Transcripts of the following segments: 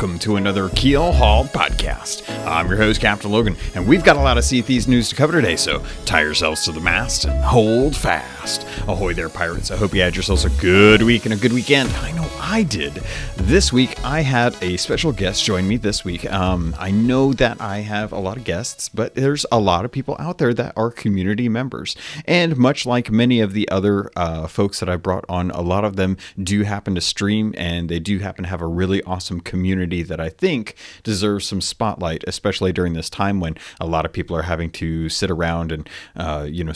welcome to another Keel Haul podcast. I'm your host, Captain Logan, and we've got a lot of Sea of Thieves news to cover today, so tie yourselves to the mast and hold fast. Ahoy there, pirates. I hope you had yourselves a good week and a good weekend. I know I did. This week, I had a special guest join me this week. I know that I have a lot of guests, but there's a lot of people out there that are community members. And much like many of the other folks that I brought on, a lot of them do happen to stream, and they do happen to have a really awesome community that I think deserves some spotlight, especially during this time when a lot of people are having to sit around and,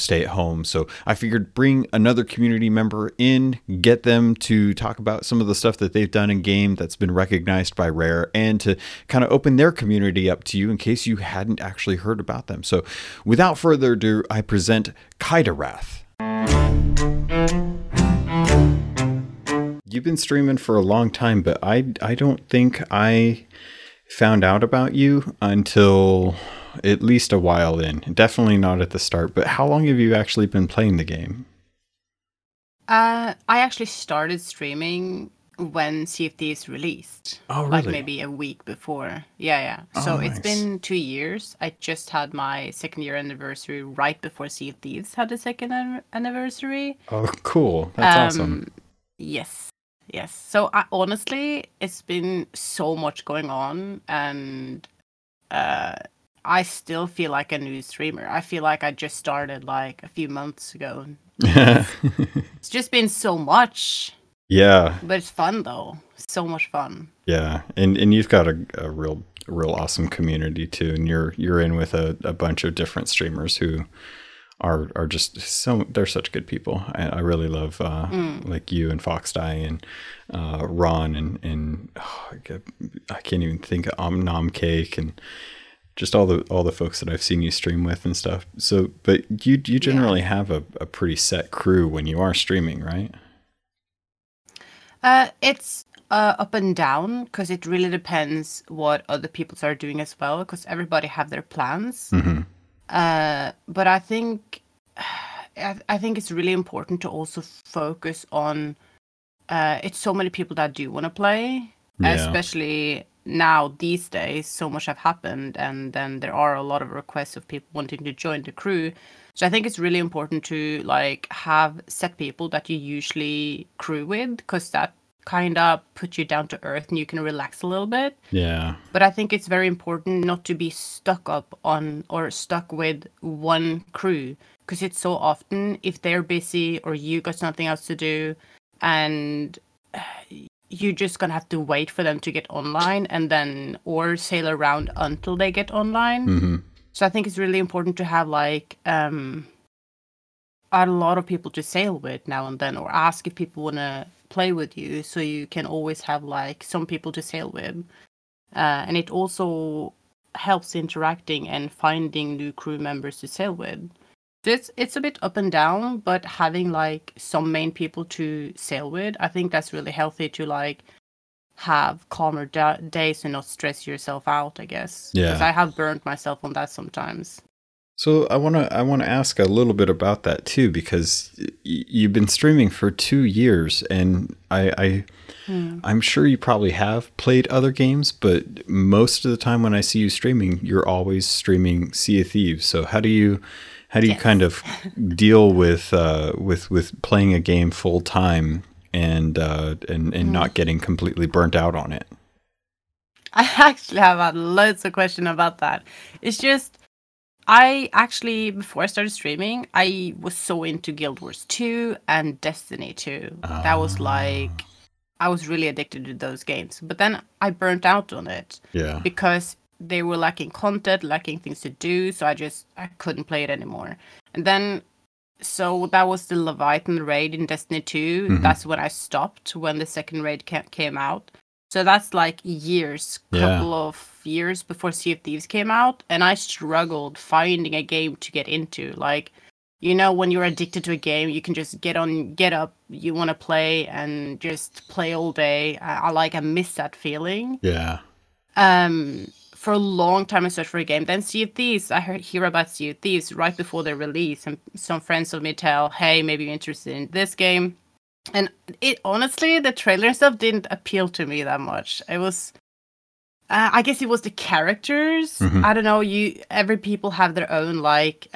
stay at home. So I figured bring another community member in, get them to talk about some of the stuff that they've done in game that's been recognized by Rare, and to kind of open their community up to you in case you hadn't actually heard about them. So without further ado, I present Kaida Wrath. You've been streaming for a long time, but I don't think I found out about you until at least a while in. Definitely not at the start, but how long have you actually been playing the game? I actually started streaming when Sea of Thieves released. Oh, really? Like maybe a week before. Yeah. So nice. It's been 2 years. I just had my second year anniversary right before Sea of Thieves had the second anniversary. Oh, cool. That's awesome. Yes. So honestly, it's been so much going on, and I still feel like a new streamer. I feel like I just started like a few months ago. It's just been so much. Yeah. But it's fun though. So much fun. Yeah, and you've got a real awesome community too, and you're in with a bunch of different streamers who are just so, they're such good people. I really love like you and Foxdie and Ron and I can't even think of Omnomcake and just all the folks that I've seen you stream with and stuff. So, but you generally have a pretty set crew when you are streaming, right? It's up and down because it really depends what other people are doing as well, because everybody have their plans. Mm-hmm. But I think it's really important to also focus on, it's so many people that do want to play, especially now these days, so much have happened. And then there are a lot of requests of people wanting to join the crew. So I think it's really important to like have set people that you usually crew with, because that kind of put you down to earth and you can relax a little bit. Yeah. But I think it's very important not to be stuck with one crew, because it's so often if they're busy or you got something else to do, and you're just gonna have to wait for them to get online and then or sail around until they get online. Mm-hmm. So I think it's really important to have like a lot of people to sail with now and then, or ask if people wanna play with you, so you can always have like some people to sail with, and it also helps interacting and finding new crew members to sail with. So it's a bit up and down, but having like some main people to sail with, I think that's really healthy to like have calmer days and not stress yourself out, I guess. Yeah, because I have burnt myself on that sometimes. So I want to ask a little bit about that too, because you've been streaming for 2 years, and I'm sure you probably have played other games, but most of the time when I see you streaming, you're always streaming Sea of Thieves. So how do you kind of deal with playing a game full time and not getting completely burnt out on it? I actually have had loads of questions about that. It's just, I actually, before I started streaming, I was so into Guild Wars 2 and Destiny 2. That was like, I was really addicted to those games. But then I burnt out on it. Yeah. Because they were lacking content, lacking things to do. So I couldn't play it anymore. And then, so that was the Leviathan raid in Destiny 2. Mm-hmm. That's when I stopped, when the second raid came out. So that's like couple of years before Sea of Thieves came out, and I struggled finding a game to get into. Like, you know, when you're addicted to a game, you can just get up, you want to play and just play all day. I miss that feeling. Yeah. For a long time I searched for a game. Then Sea of Thieves, I hear about Sea of Thieves right before their release, and some friends of me tell, hey, maybe you're interested in this game. And it honestly, the trailer and stuff didn't appeal to me that much. It was I guess it was the characters. Mm-hmm. I don't know. Every people have their own like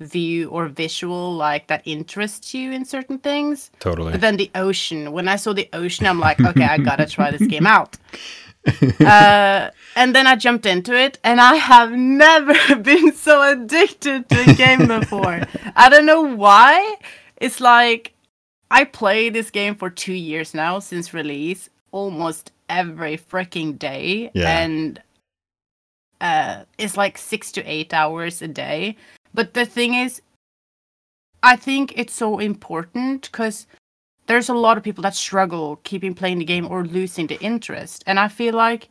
view or visual like that interests you in certain things. Totally. But then the ocean. When I saw the ocean, I'm like, okay, I gotta try this game out. And then I jumped into it, and I have never been so addicted to a game before. I don't know why. It's like I play this game for 2 years now since release, almost every freaking day, and it's like 6 to 8 hours a day. But the thing is, I think it's so important because there's a lot of people that struggle keeping playing the game or losing the interest. And I feel like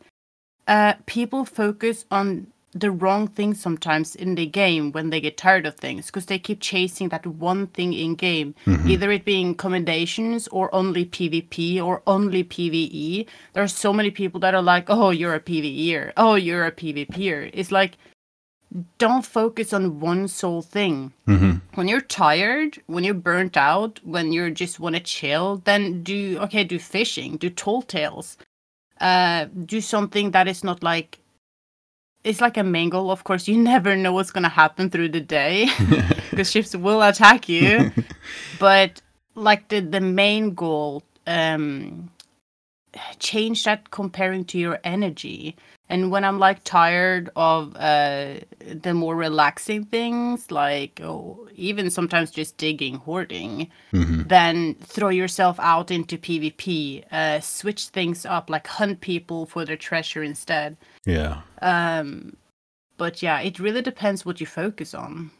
people focus on the wrong things sometimes in the game when they get tired of things, because they keep chasing that one thing in game, either it being commendations or only PvP or only PvE. There are so many people that are like, oh, you're a PvEer. Oh, you're a PvPer. It's like, don't focus on one sole thing. When you're tired, when you're burnt out, when you just want to chill, then do fishing, do tall tales, do something that is not like, it's like a main goal. Of course, you never know what's going to happen through the day because ships will attack you. But like the main goal, change that comparing to your energy. And when I'm like tired of the more relaxing things, like even sometimes just digging, hoarding, then throw yourself out into PvP, switch things up, like hunt people for their treasure instead. Yeah. But yeah, it really depends what you focus on.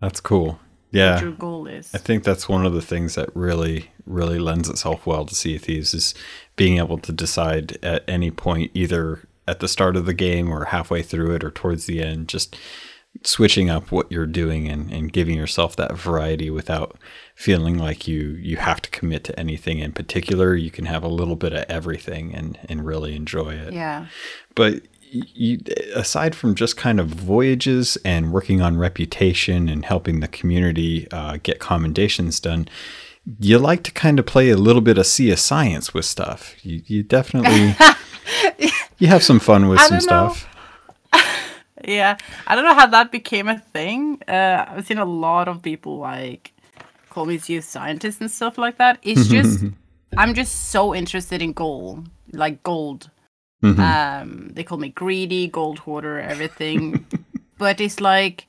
That's cool. Yeah. What your goal is. I think that's one of the things that really, really lends itself well to Sea of Thieves is being able to decide at any point either at the start of the game or halfway through it or towards the end, just switching up what you're doing and giving yourself that variety without feeling like you have to commit to anything in particular. You can have a little bit of everything and really enjoy it. Yeah. But you, aside from just kind of voyages and working on reputation and helping the community get commendations done, you like to kind of play a little bit of Sea of Science with stuff. You definitely... You have some fun with some stuff. Yeah. I don't know how that became a thing. I've seen a lot of people like call me Sea of Scientist and stuff like that. It's just, I'm just so interested in gold, like gold. They call me greedy, Gold Hoarder, everything. But it's like,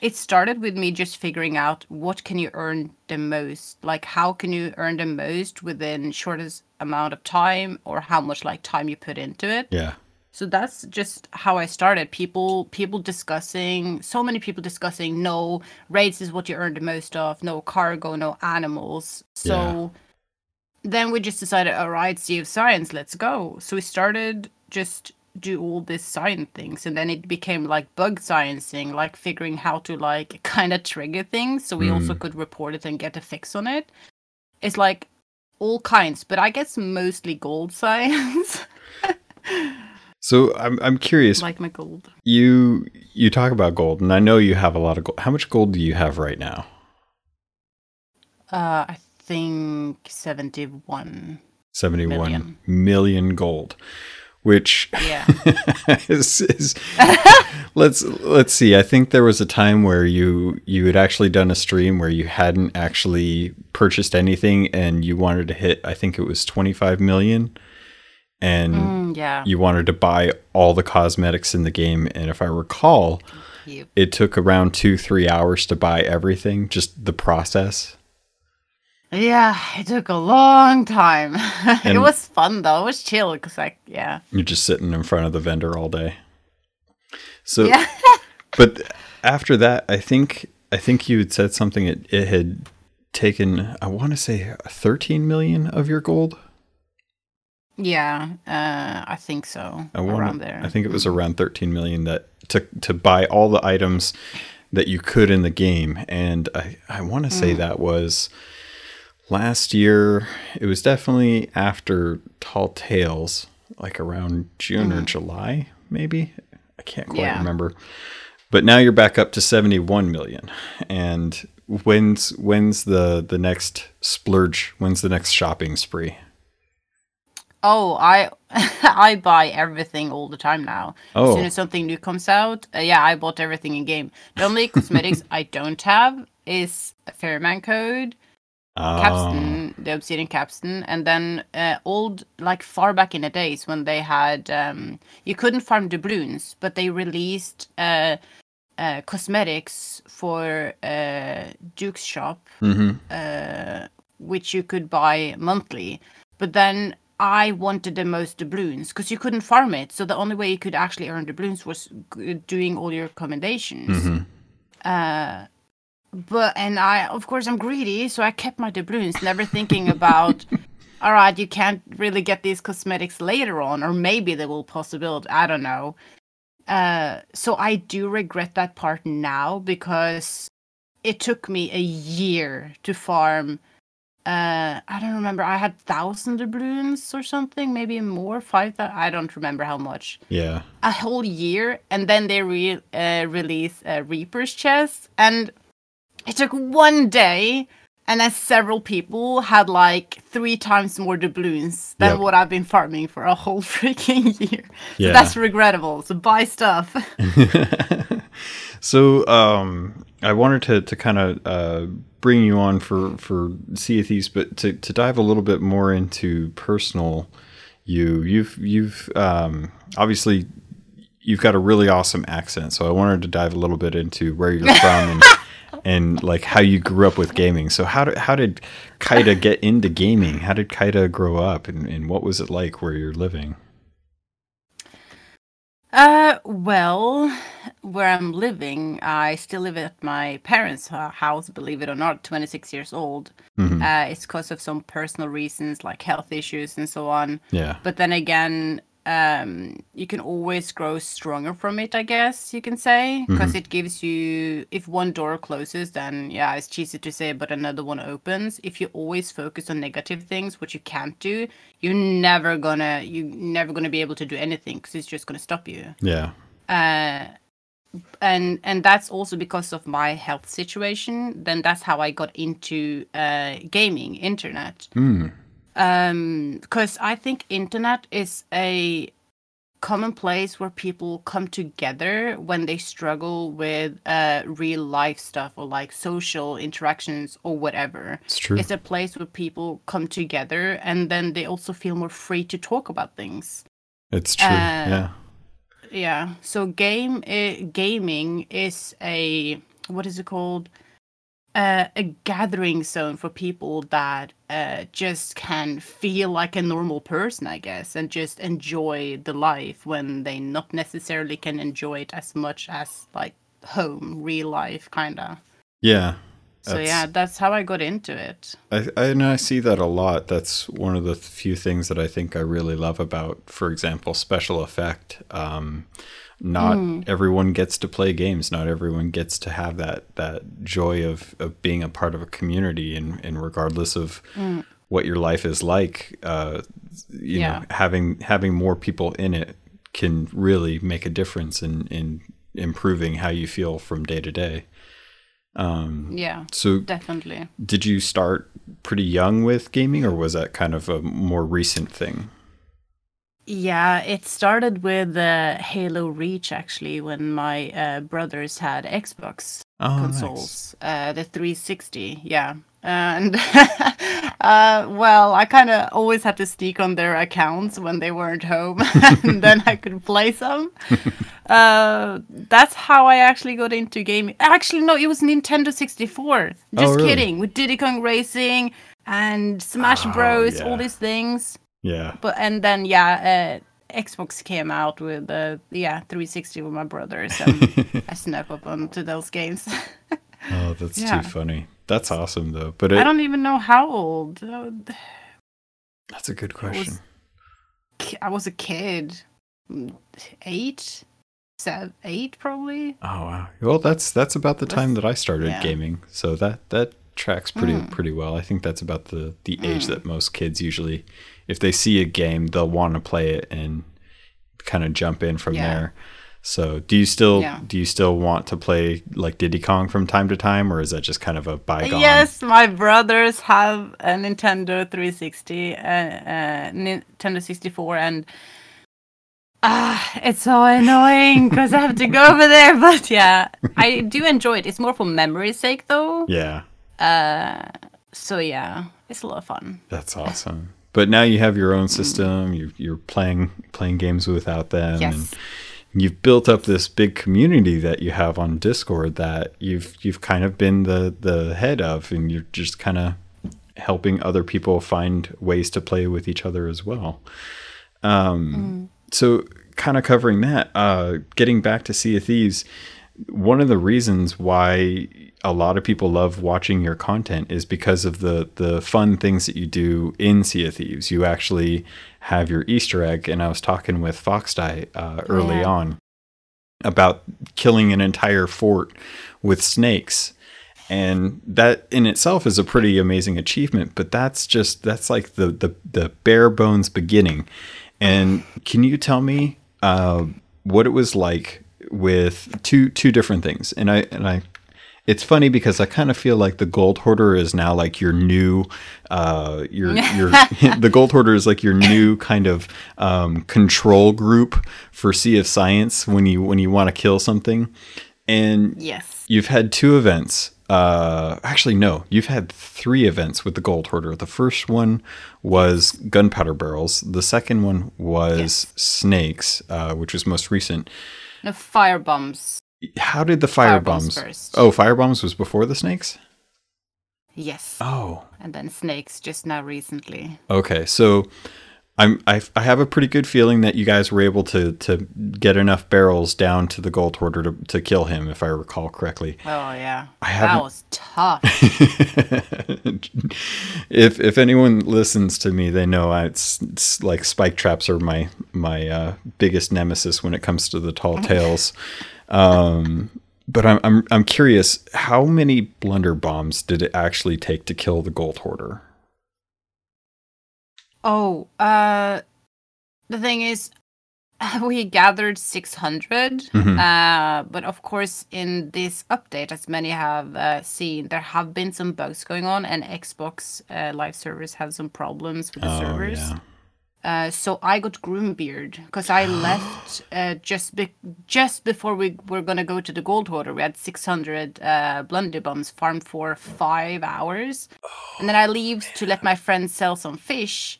it started with me just figuring out what can you earn the most? Like, how can you earn the most within shortest amount of time, or how much like time you put into it. Yeah. So that's just how I started. People discussing, so many people discussing, no, raids is what you earn the most of, no cargo, no animals. So then we just decided, all right, Sea of Science, let's go. So we started just do all this science things, and then it became like bug sciencing, like figuring how to like kind of trigger things so we also could report it and get a fix on it. It's like all kinds, but I guess mostly gold science. So I'm curious. Like my gold. You talk about gold, and I know you have a lot of gold. How much gold do you have right now? I think 71. 71 million gold, which is let's see. I think there was a time where you had actually done a stream where you hadn't actually purchased anything and you wanted to hit, I think it was 25 million, and you wanted to buy all the cosmetics in the game. And if I recall, it took around 2-3 hours to buy everything, just the process. Yeah, it took a long time. It was fun though. It was chill because, like, you're just sitting in front of the vendor all day. So, but after that, I think you had said something. It had taken, I want to say, 13 million of your gold. Yeah, I think so. Around there. I think it was around 13 million that to buy all the items that you could in the game, and I want to say that was. Last year, it was definitely after Tall Tales, like around June or July, maybe. I can't quite remember. But now you're back up to 71 million. And when's the next splurge? When's the next shopping spree? Oh, I buy everything all the time now. Oh. As soon as something new comes out, yeah, I bought everything in game. The only cosmetics I don't have is Ferryman Code, Capstan, the Obsidian Capstan, and then old, like far back in the days when they had, you couldn't farm doubloons, but they released cosmetics for Duke's shop, which you could buy monthly. But then I wanted the most doubloons because you couldn't farm it. So the only way you could actually earn doubloons was doing all your commendations. But of course, I'm greedy, so I kept my doubloons, never thinking about, all right, you can't really get these cosmetics later on, or maybe they will possibility. I don't know. So I do regret that part now because it took me a year to farm. I don't remember. I had 1,000 doubloons or something, maybe more, 5,000. I don't remember how much. Yeah. A whole year, and then they release Reaper's Chest, and it took one day, and then several people had like 3 times more doubloons than what I've been farming for a whole freaking year. Yeah. So that's regrettable. So buy stuff. So I wanted to kind of bring you on for Sea of Thieves, but to dive a little bit more into personal you. You've obviously you've got a really awesome accent, so I wanted to dive a little bit into where you're from and like how you grew up with gaming. So how did Kaida get into gaming? How did Kaida grow up, and what was it like where you're living? Well, where I'm living, I still live at my parents' house, believe it or not, 26 years old. It's because of some personal reasons, like health issues and so on. Yeah. But then again, you can always grow stronger from it, I guess you can say, because it gives you, if one door closes, then yeah, it's cheesy to say, but another one opens. If you always focus on negative things, which you can't do, you're never gonna be able to do anything because it's just gonna stop you. Yeah. And that's also because of my health situation. Then that's how I got into gaming, internet. Because I think internet is a common place where people come together when they struggle with real life stuff or like social interactions or whatever. It's true. It's a place where people come together, and then they also feel more free to talk about things. It's true. Yeah. Yeah. So gaming is a, what is it called? A gathering zone for people that just can feel like a normal person, I guess, and just enjoy the life when they not necessarily can enjoy it as much as like home, real life, kind of. Yeah. So yeah, that's how I got into it. I see that a lot. That's one of the few things that I think I really love about, for example, Special Effect. Not everyone gets to play games. Not everyone gets to have that joy of being a part of a community. And regardless of what your life is like, you know, having more people in it can really make a difference in improving how you feel from day to day. So definitely. Did you start pretty young with gaming, or was that kind of a more recent thing? Yeah, it started with Halo Reach, actually, when my brothers had Xbox consoles, nice. The 360, yeah. And, well, I kind of always had to sneak on their accounts when they weren't home, and then I could play some. That's how I actually got into gaming. Actually, no, it was Nintendo 64. Just kidding. With Diddy Kong Racing and Smash Bros, all these things. Yeah. But and then Xbox came out with 360 with my brothers, and I snuck up onto those games. Oh, that's too funny. That's awesome though. But I don't even know how old. That's a good question. I was a kid, 8 probably. Oh wow. Well, that's about the time that I started gaming. So that tracks pretty well. I think that's about the age that most kids usually, if they see a game, they'll want to play it and kind of jump in from there. So do you still want to play like Diddy Kong from time to time, or is that just kind of a bygone? Yes, my brothers have a Nintendo 360, Nintendo 64, and it's so annoying because I have to go over there. But yeah, I do enjoy it. It's more for memory's sake, though. Yeah. So yeah, it's a lot of fun. That's awesome. But now you have your own system. You're playing games without them. Yes. And you've built up this big community that you have on Discord that you've kind of been the head of, and you're just kind of helping other people find ways to play with each other as well. So kind of covering that, getting back to Sea of Thieves, one of the reasons why a lot of people love watching your content is because of the fun things that you do in Sea of Thieves. You actually have your Easter egg, and I was talking with Foxdie early on about killing an entire fort with snakes, and that in itself is a pretty amazing achievement, but that's like the bare bones beginning. And can you tell me what it was like with two different things? And I it's funny because I kind of feel like the Gold Hoarder is now like your new, the Gold Hoarder is like your new kind of control group for Sea of Science when you want to kill something. And yes, you've had two events. Actually, no, you've had three events with the Gold Hoarder. The first one was gunpowder barrels. The second one was snakes, which was most recent. The fire bombs. How did the fire bombs first? Oh, fire bombs was before the snakes? Yes. Oh. And then snakes just now recently. Okay, so I have a pretty good feeling that you guys were able to get enough barrels down to the Gold Hoarder to kill him, if I recall correctly. Oh yeah, that was tough. If anyone listens to me, they know it's like spike traps are my biggest nemesis when it comes to the tall tales. But I'm curious, how many blunder bombs did it actually take to kill the Gold Hoarder? Oh, the thing is, we gathered 600, but of course in this update, as many have seen, there have been some bugs going on, and Xbox live servers have some problems with the servers. Yeah. So I got Groombeard, because I left just before we were going to go to the Gold Hoarder. We had 600 blunderbombs farmed for 5 hours. And then I leave to let my friends sell some fish.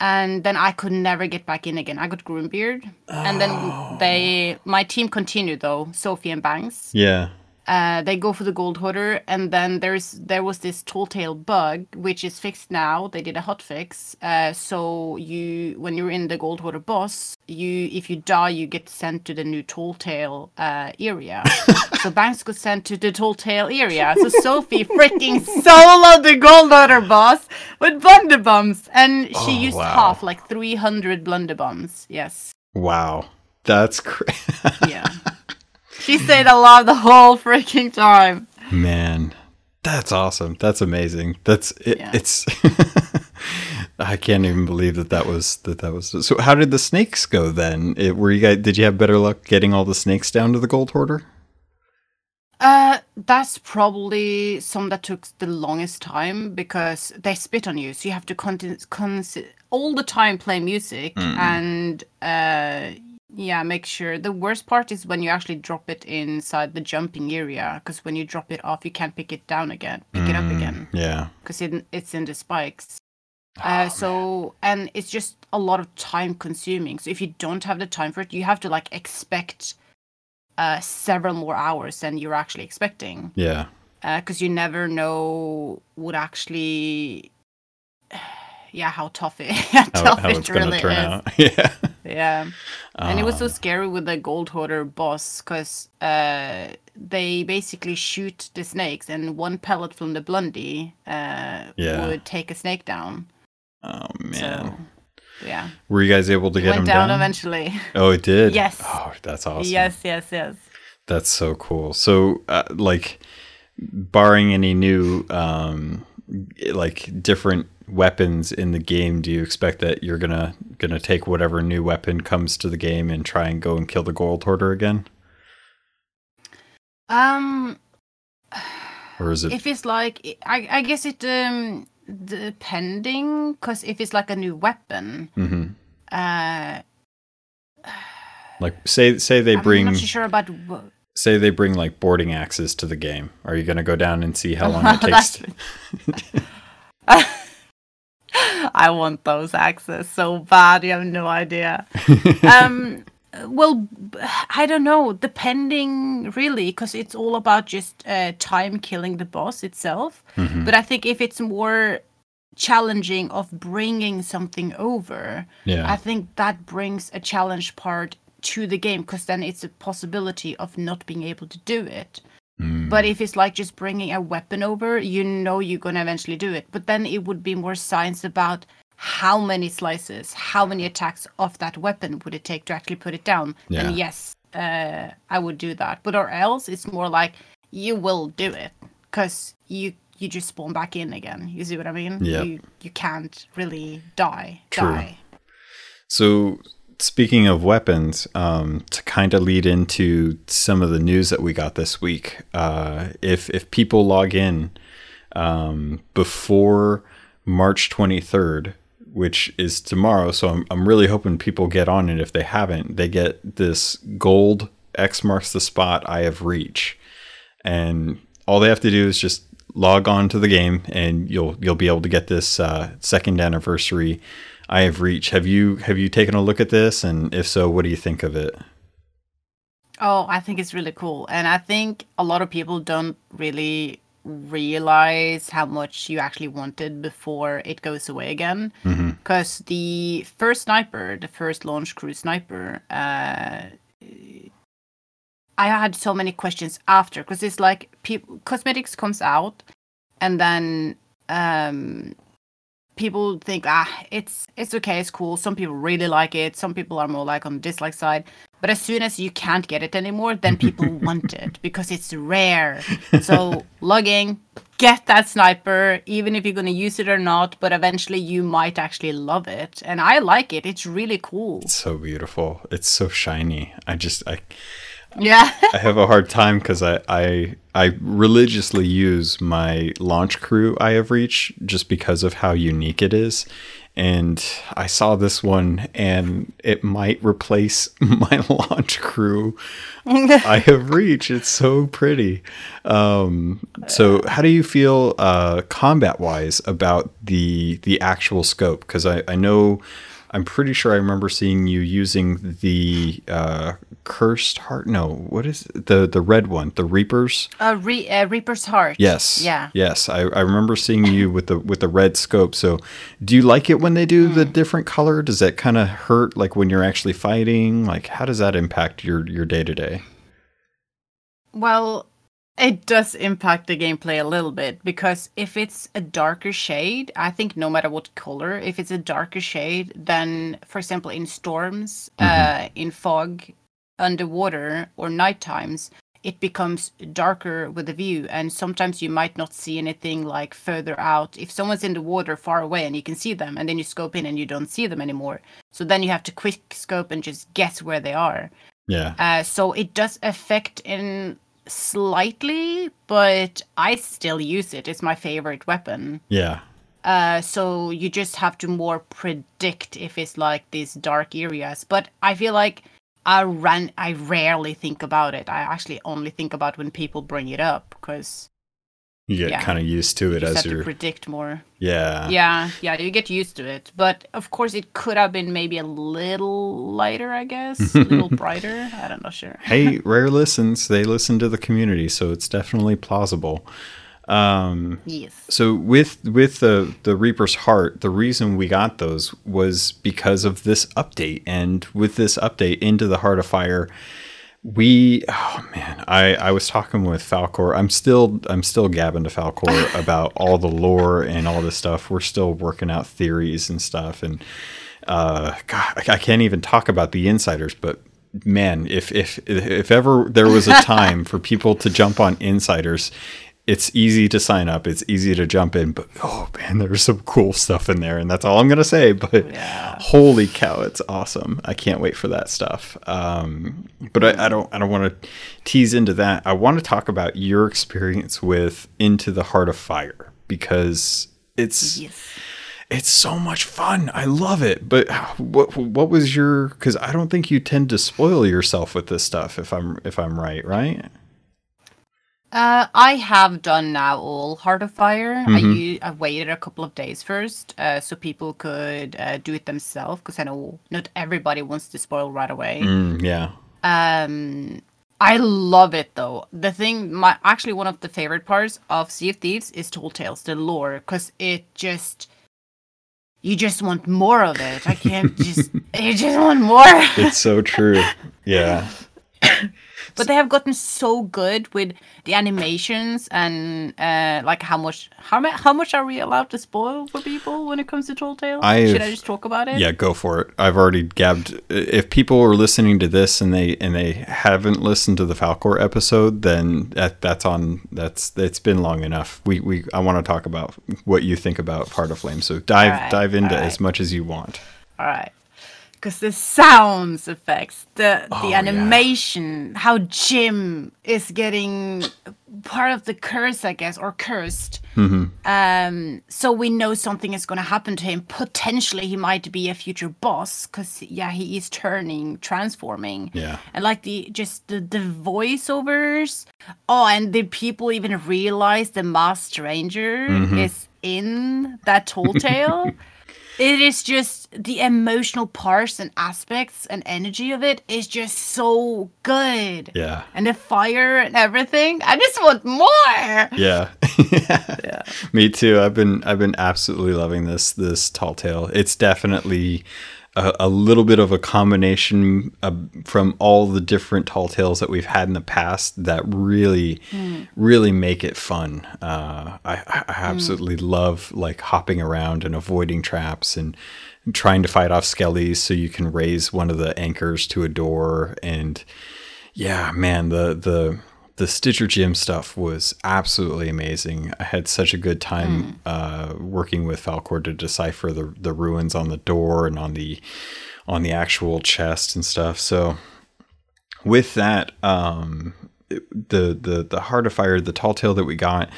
And then I could never get back in again. I got Groombeard. And then my team continued, though, Sophie and Banks. Yeah. They go for the Gold Hoarder, and then there was this tall tale bug, which is fixed now. They did a hotfix. So when you're in the Gold Hoarder boss, if you die, you get sent to the new tall tale area. So Banks got sent to the tall tale area. So Sophie freaking soloed the Gold Hoarder boss with blunderbombs, and she used half, like 300 blunderbombs. Yes. Wow, that's crazy. Yeah. She stayed alive the whole freaking time. Man, that's awesome. That's amazing. It's I can't even believe that was. So how did the snakes go then? Did you have better luck getting all the snakes down to the Gold Hoarder? That's probably some that took the longest time, because they spit on you, so you have to all the time play music and make sure. The worst part is when you actually drop it inside the jumping area, because when you drop it off, you can't pick it down again, it up again. Yeah. Because it's in the spikes. And it's just a lot of time consuming. So if you don't have the time for it, you have to like expect several more hours than you're actually expecting. Yeah. Because you never know what actually, how tough it, how it really turn is. Out. Yeah. Yeah, and it was so scary with the Gold Hoarder boss, because they basically shoot the snakes, and one pellet from the blundy would take a snake down. Oh man! So, yeah. Were you guys able to get him down eventually? Oh, it did. Yes. Oh, that's awesome. Yes. That's so cool. So, barring any new different weapons in the game, do you expect that you're gonna take whatever new weapon comes to the game and try and go and kill the Gold Hoarder again? Or is it? If it's like, I guess it depending, because if it's like a new weapon, like say they bring. I'm not sure about. Say they bring like boarding axes to the game. Are you going to go down and see how long it takes? I want those axes so bad. You have no idea. Well, I don't know. Depending, really, because it's all about just time killing the boss itself. Mm-hmm. But I think if it's more challenging of bringing something over, I think that brings a challenge part to the game, because then it's a possibility of not being able to do it. But if it's like just bringing a weapon over, you know you're going to eventually do it. But then it would be more science about how many slices, how many attacks of that weapon would it take to actually put it down. And yes, I would do that. But or else it's more like you will do it, because you just spawn back in again. You see what I mean? Yep. You can't really die. So... Speaking of weapons, to kind of lead into some of the news that we got this week, if people log in before March 23rd, which is tomorrow, so I'm really hoping people get on it. If they haven't, they get this gold X marks the spot Eye of Reach, and all they have to do is just log on to the game, and you'll be able to get this second anniversary Eye of Reach. Have you taken a look at this? And if so, what do you think of it? Oh, I think it's really cool. And I think a lot of people don't really realize how much you actually wanted before it goes away again. Because the first launch crew sniper, I had so many questions after. Because it's like cosmetics comes out and then... people think, it's okay, it's cool. Some people really like it. Some people are more like on the dislike side. But as soon as you can't get it anymore, then people want it because it's rare. So logging, get that sniper, even if you're going to use it or not. But eventually you might actually love it. And I like it. It's really cool. It's so beautiful. It's so shiny. I have a hard time because I religiously use my launch crew Eye of Reach just because of how unique it is. And I saw this one and it might replace my launch crew Eye of Reach. It's so pretty. So how do you feel combat wise about the actual scope? Because I know, I'm pretty sure I remember seeing you using the Cursed Heart. No, what is it? the red one? The Reapers. Reaper's Heart. Yes. Yeah. Yes, I remember seeing you with the red scope. So, do you like it when they do the different color? Does that kind of hurt? Like when you're actually fighting? Like how does that impact your day to day? Well, it does impact the gameplay a little bit, because if it's a darker shade, I think no matter what color, if it's a darker shade, then, for example, in storms, in fog, underwater, or night times, it becomes darker with the view. And sometimes you might not see anything like further out. If someone's in the water far away and you can see them, and then you scope in and you don't see them anymore. So then you have to quick scope and just guess where they are. Yeah. So it does affect in... slightly, but I still use it. It's my favorite weapon. Yeah. So you just have to more predict if it's like these dark areas. But I feel like I rarely think about it. I actually only think about when people bring it up, because you get kind of used to it as you predict more. Yeah. Yeah. You get used to it, but of course it could have been maybe a little lighter, I guess, a little brighter. I don't know. Sure. Hey, Rare listens. They listen to the community, so it's definitely plausible. Yes. So with the Reaper's Heart, the reason we got those was because of this update, and with this update Into the Heart of Fire. I was talking with Falcor. I'm still gabbing to Falcor about all the lore and all this stuff. We're still working out theories and stuff. And God, I can't even talk about the insiders. But man, if ever there was a time for people to jump on insiders, It's easy to sign up. It's easy to jump in. But, oh, man, there's some cool stuff in there. And that's all I'm going to say. But yeah. Holy cow, it's awesome. I can't wait for that stuff. But I don't want to tease into that. I want to talk about your experience with Into the Heart of Fire. Because it's... Yes. It's so much fun. I love it. But what was your... Because I don't think you tend to spoil yourself with this stuff, if I'm right, right? I have done now all Heart of Fire. Mm-hmm. I waited a couple of days first so people could do it themselves, because I know not everybody wants to spoil right away. Yeah. I love it, though. The thing, actually one of the favorite parts of Sea of Thieves is Told Tales, the lore, because it just... You just want more of it. I can't just... You just want more. It's so true. Yeah. But they have gotten so good with the animations and like how much are we allowed to spoil for people when it comes to Troll Tales? Should I just talk about it? Yeah, go for it. I've already gabbed. If people are listening to this and they haven't listened to the Falcor episode, then it's been long enough. I want to talk about what you think about Heart of Flame. So dive into as much as you want. All right. Because the sounds effects, the animation, how Jim is getting part of the curse, I guess, or cursed. Mm-hmm. So we know something is going to happen to him. Potentially, he might be a future boss because, yeah, he is transforming. Yeah. And like the voiceovers. Oh, and did people even realize the masked stranger is in that Tall Tale? It is just the emotional parts and aspects and energy of it is just so good. Yeah. And the fire and everything. I just want more. Yeah. Yeah. Me too. I've been absolutely loving this Tall Tale. It's definitely a little bit of a combination from all the different Tall Tales that we've had in the past that really make it fun. I absolutely love like hopping around and avoiding traps and trying to fight off skellies so you can raise one of the anchors to a door. And yeah, man, the Stitcher Jim stuff was absolutely amazing. I had such a good time working with Falcor to decipher the ruins on the door and on the actual chest and stuff. So with that, the Heart of Fire, the Tall Tale that we got,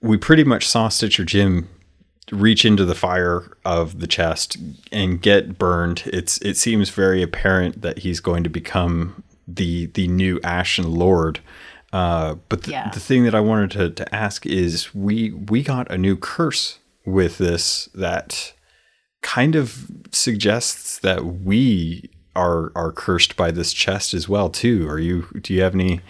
we pretty much saw Stitcher Jim reach into the fire of the chest and get burned. It seems very apparent that he's going to become the new Ashen Lord, but the thing that I wanted to ask is we got a new curse with this that kind of suggests that we are cursed by this chest as well too. Do you have any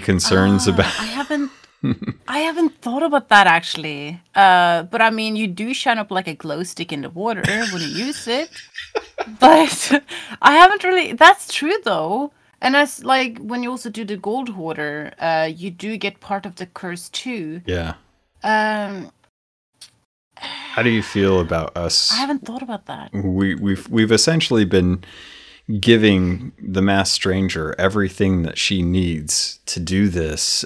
concerns about? I haven't thought about that actually, but I mean you do shine up like a glow stick in the water when you use it. But I haven't really. That's true though. And that's like when you also do the Gold Hoarder, you do get part of the curse too. Yeah. How do you feel about us? I haven't thought about that. We've essentially been giving the masked stranger everything that she needs to do this.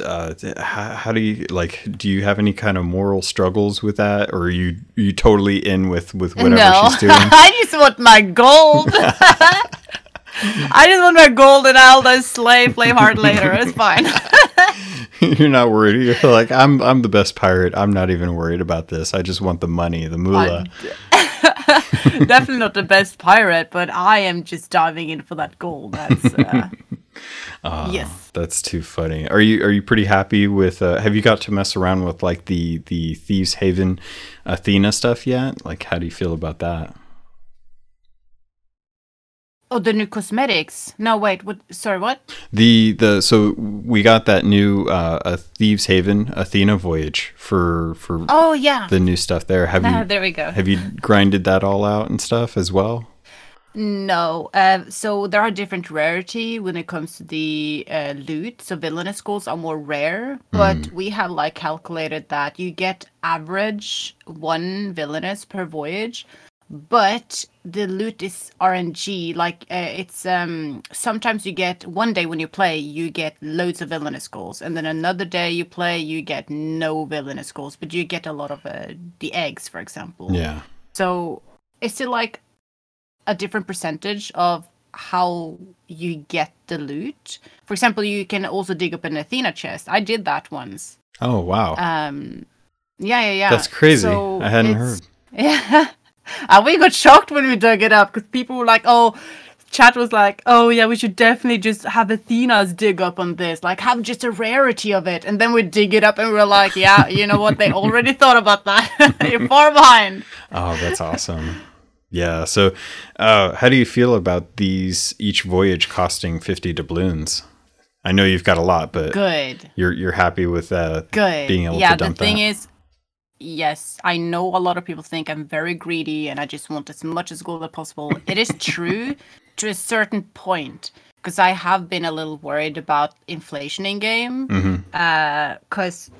How do you do you have any kind of moral struggles with that, or are you totally in with whatever she's doing? I just want my gold. I just want my gold and I'll just slay Flameheart later. It's fine. You're not worried. You're like, I'm the best pirate. I'm not even worried about this. I just want the money, the moolah. Definitely not the best pirate, but I am just diving in for that gold. That's yes. That's too funny. Are you pretty happy with? Have you got to mess around with like the Thieves' Haven, Athena stuff yet? Like, how do you feel about that? Oh, the new cosmetics. No, wait. What? Sorry, what? So we got that new Thieves' Haven Athena voyage for. Oh yeah. The new stuff there. There we go. Have you grinded that all out and stuff as well? No. So there are different rarity when it comes to the loot. So villainous skulls are more rare, but we have like calculated that you get average one villainous per voyage. But the loot is RNG. Like it's sometimes you get one day when you play, you get loads of villainous goals, and then another day you play, you get no villainous goals, but you get a lot of the eggs, for example. Yeah. So it's still like a different percentage of how you get the loot. For example, you can also dig up an Athena chest. I did that once. Oh wow. Yeah. That's crazy. So I hadn't heard. Yeah. And we got shocked when we dug it up because people were like, oh, chat was like, oh, yeah, we should definitely just have Athena's dig up on this, like have just a rarity of it. And then we dig it up and we're like, yeah, you know what? They already thought about that. You're far behind. Oh, that's awesome. Yeah. So how do you feel about these each voyage costing 50 doubloons? I know you've got a lot, but good. You're happy with being able to dump that? Yeah, the thing is, yes, I know a lot of people think I'm very greedy and I just want as much as gold as possible. It is true to a certain point, because I have been a little worried about inflation in game, because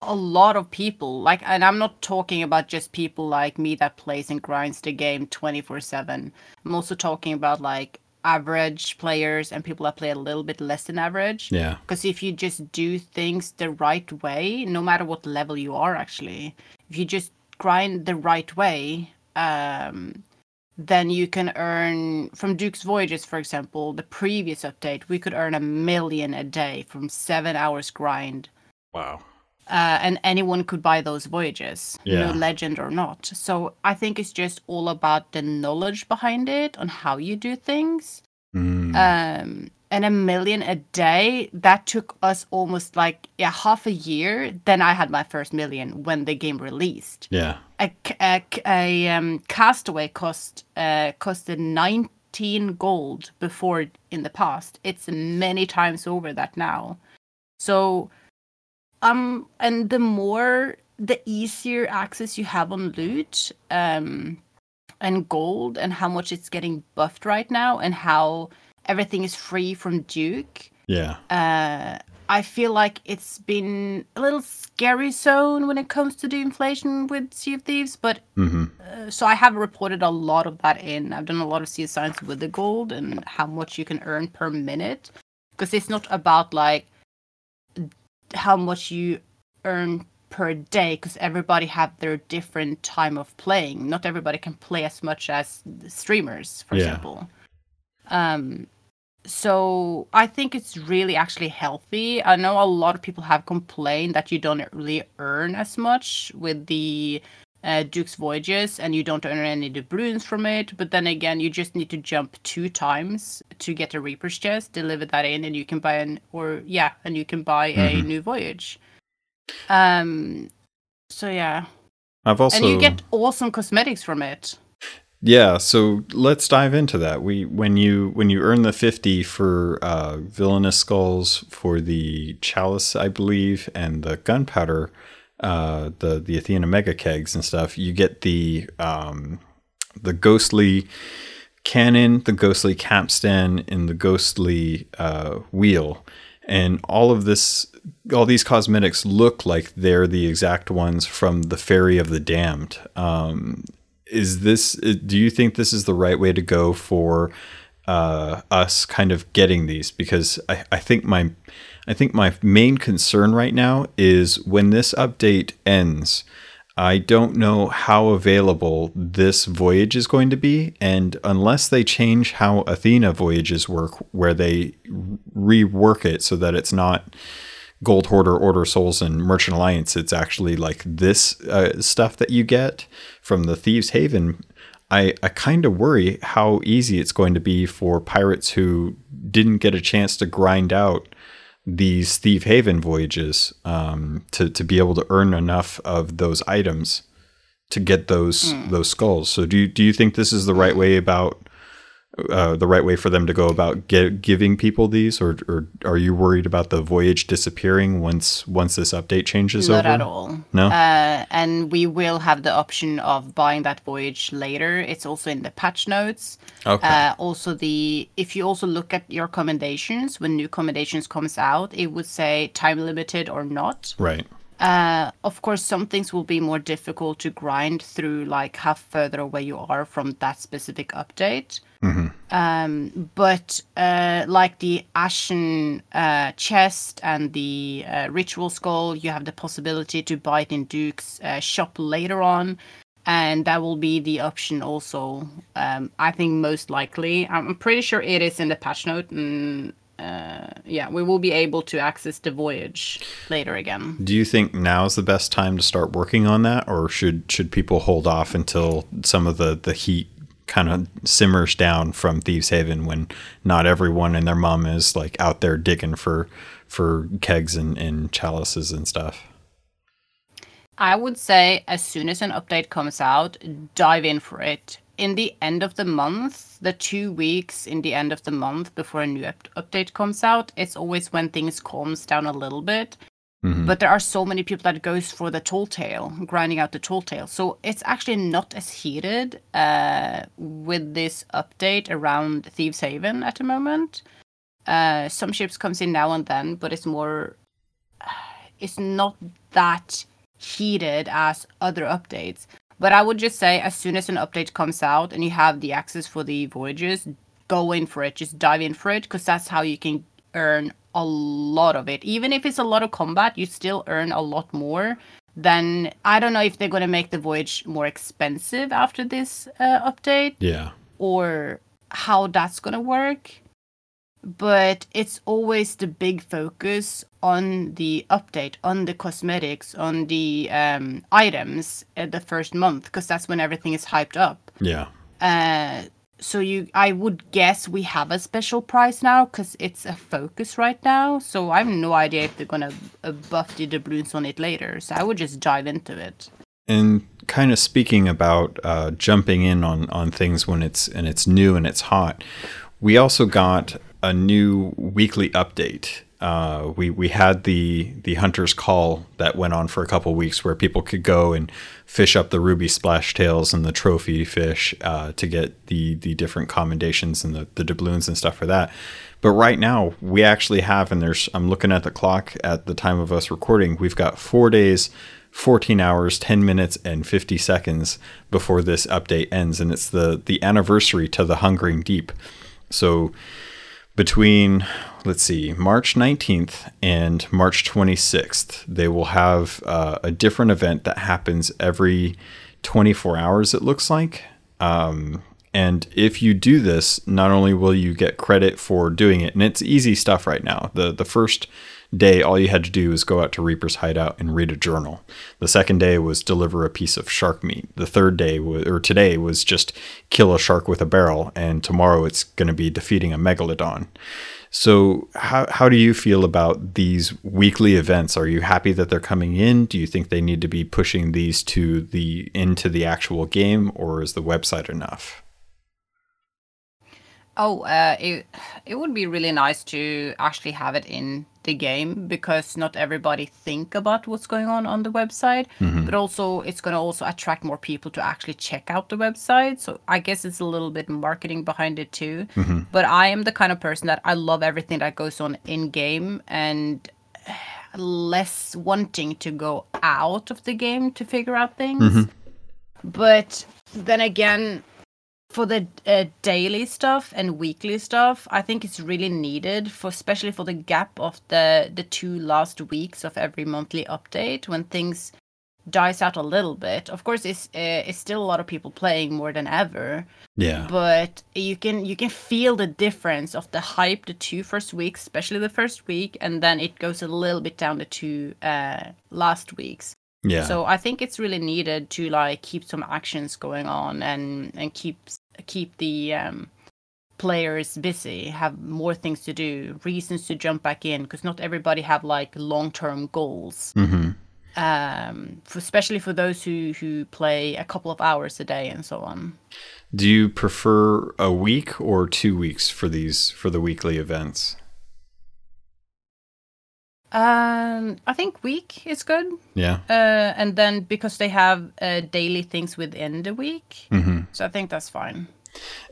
a lot of people, like, and I'm not talking about just people like me that plays and grinds the game 24/7. I'm also talking about like average players and people that play a little bit less than average. Yeah. Because if you just do things the right way, no matter what level you are, actually, if you just grind the right way, then you can earn from Duke's Voyages, for example, the previous update, we could earn $1 million a day from 7 hours grind. Wow. And anyone could buy those voyages, no legend or not. So I think it's just all about the knowledge behind it on how you do things. And $1 million a day, that took us almost like half a year. Then I had my first $1 million when the game released. Yeah, a Castaway costed 19 gold before in the past. It's many times over that now. So. And the easier access you have on loot and gold and how much it's getting buffed right now and how everything is free from Duke. Yeah. I feel like it's been a little scary zone when it comes to the inflation with Sea of Thieves, but so I have reported a lot of that in. I've done a lot of sea science with the gold and how much you can earn per minute, because it's not about like how much you earn per day, because everybody have their different time of playing. Not everybody can play as much as streamers, for example. So I think it's really actually healthy. I know a lot of people have complained that you don't really earn as much with the Duke's Voyages, and you don't earn any doubloons from it. But then again, you just need to jump 2 times to get a Reaper's Chest, deliver that in, and you can buy a new voyage. So yeah, I've also and you get awesome cosmetics from it. Yeah, so let's dive into that. When you earn the 50 for villainous skulls, for the chalice, I believe, and the gunpowder. The Athena mega kegs and stuff, you get the ghostly cannon, the ghostly capstan, and the ghostly wheel, and all these cosmetics look like they're the exact ones from the Fairy of the Damned. Do you think this is the right way to go for us kind of getting these? Because I think my main concern right now is when this update ends, I don't know how available this voyage is going to be. And unless they change how Athena voyages work, where they rework it so that it's not Gold Hoarder, Order Souls, and Merchant Alliance, it's actually like this stuff that you get from the Thieves' Haven, I kind of worry how easy it's going to be for pirates who didn't get a chance to grind out these Thieves' Haven voyages to be able to earn enough of those items to get those skulls. So do you think this is the right way for them to go about giving people these, or are you worried about the voyage disappearing once this update changes? Not over? At all. No. And we will have the option of buying that voyage later. It's also in the patch notes. Okay. If you also look at your commendations, when new commendations comes out, it would say time limited or not. Right. Of course, some things will be more difficult to grind through, like how further away you are from that specific update. Mm-hmm. But like the Ashen Chest and the Ritual Skull, you have the possibility to buy it in Duke's shop later on. And that will be the option also, I think most likely. I'm pretty sure it is in the patch note. And yeah, we will be able to access the Voyage later again. Do you think now is the best time to start working on that? Or should people hold off until some of the heat kind of simmers down from Thieves' Haven, when not everyone and their mom is like out there digging for kegs and chalices and stuff? I would say as soon as an update comes out, dive in for it. In the end of the month, the 2 weeks in the end of the month before a new update comes out, it's always when things calms down a little bit. Mm-hmm. But there are so many people that goes for the tall tale, grinding out the tall tale. So it's actually not as heated with this update around Thieves' Haven at the moment. Some ships comes in now and then, but it's more... it's not that... heated as other updates. But I would just say as soon as an update comes out and you have the access for the Voyages, go in for it. Just dive in for it, because that's how you can earn a lot of it. Even if it's a lot of combat, you still earn a lot more than... I don't know if they're going to make the Voyage more expensive after this update. Yeah. Or how that's going to work. But it's always the big focus on the update, on the cosmetics, on the items at the first month, because that's when everything is hyped up. Yeah. I would guess we have a special price now because it's a focus right now. So I have no idea if they're going to buff the doubloons on it later. So I would just dive into it. And kind of speaking about jumping in on things when it's new and it's hot, we also got a new weekly update. We had the Hunter's Call that went on for a couple weeks, where people could go and fish up the ruby splash tails and the trophy fish to get the different commendations and the doubloons and stuff for that. But right now we actually have, and I'm looking at the clock at the time of us recording, we've got 4 days, 14 hours, 10 minutes, and 50 seconds before this update ends. And it's the anniversary to the Hungering Deep. So between, let's see, March 19th and March 26th, they will have a different event that happens every 24 hours, it looks like. And if you do this, not only will you get credit for doing it, and it's easy stuff right now. The first day, all you had to do was go out to Reaper's Hideout and read a journal. The second day was deliver a piece of shark meat. The third day, today, was just kill a shark with a barrel, and tomorrow it's going to be defeating a megalodon. So how do you feel about these weekly events? Are you happy that they're coming in? Do you think they need to be pushing these to into the actual game, or is the website enough? It would be really nice to actually have it in the game, because not everybody think about what's going on the website. Mm-hmm. But also it's going to also attract more people to actually check out the website. So I guess it's a little bit marketing behind it too. Mm-hmm. But I am the kind of person that I love everything that goes on in game, and less wanting to go out of the game to figure out things. Mm-hmm. But then again, for the daily stuff and weekly stuff, I think it's really needed, especially for the gap of the 2 last weeks of every monthly update, when things dies out a little bit. Of course, it's still a lot of people playing more than ever. Yeah. But you can feel the difference of the hype the 2 first weeks, especially the first week, and then it goes a little bit down the 2 last weeks. Yeah. So I think it's really needed to keep some actions going on and keep the players busy, have more things to do, reasons to jump back in, because not everybody have long-term goals. Mm-hmm. Especially for those who play a couple of hours a day and so on. Do you prefer a week or 2 weeks for the weekly events? I think week is good. Yeah. And then because they have daily things within the week. Mm-hmm. So I think that's fine.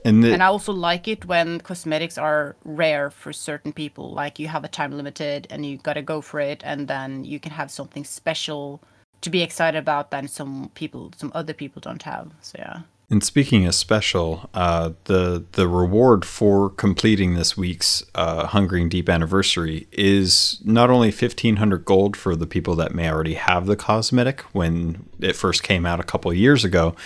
And I also like it when cosmetics are rare for certain people. Like, you have a time limited and you gotta go for it, and then you can have something special to be excited about that some other people don't have. So yeah. And speaking of special, the reward for completing this week's Hungering Deep anniversary is not only 1,500 gold for the people that may already have the cosmetic when it first came out a couple of years ago,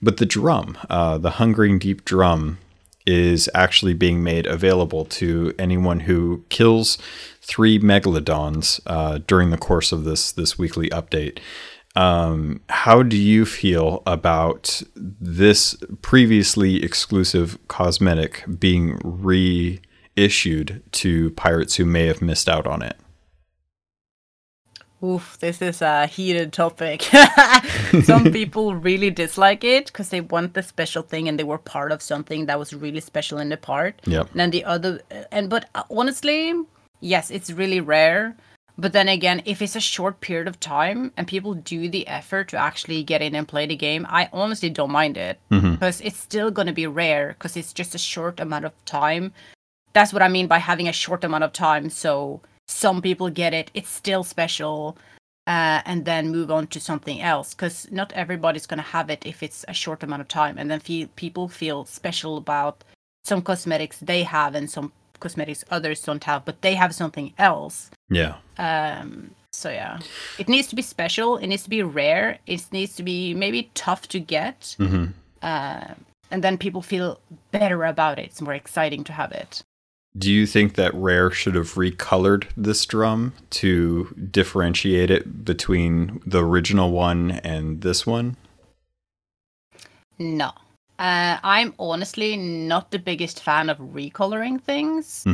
but the drum, the Hungering Deep drum, is actually being made available to anyone who kills 3 megalodons during the course of this weekly update. How do you feel about this previously exclusive cosmetic being reissued to pirates who may have missed out on it? Oof, this is a heated topic. Some people really dislike it because they want the special thing and they were part of something that was really special in the part. Yep. And then but honestly, yes, it's really rare. But then again, if it's a short period of time and people do the effort to actually get in and play the game, I honestly don't mind it because it's still going to be rare because it's just a short amount of time. That's what I mean by having a short amount of time. So some people get it. It's still special. And then move on to something else, because not everybody's going to have it if it's a short amount of time. And then people feel special about some cosmetics they have and some cosmetics others don't have, but they have something else. Yeah. So yeah, it needs to be special. It needs to be rare. It needs to be maybe tough to get. And then people feel better about it. It's more exciting to have it. Do you think that Rare should have recolored this drum to differentiate it between the original one and this one? No. I'm honestly not the biggest fan of recoloring things.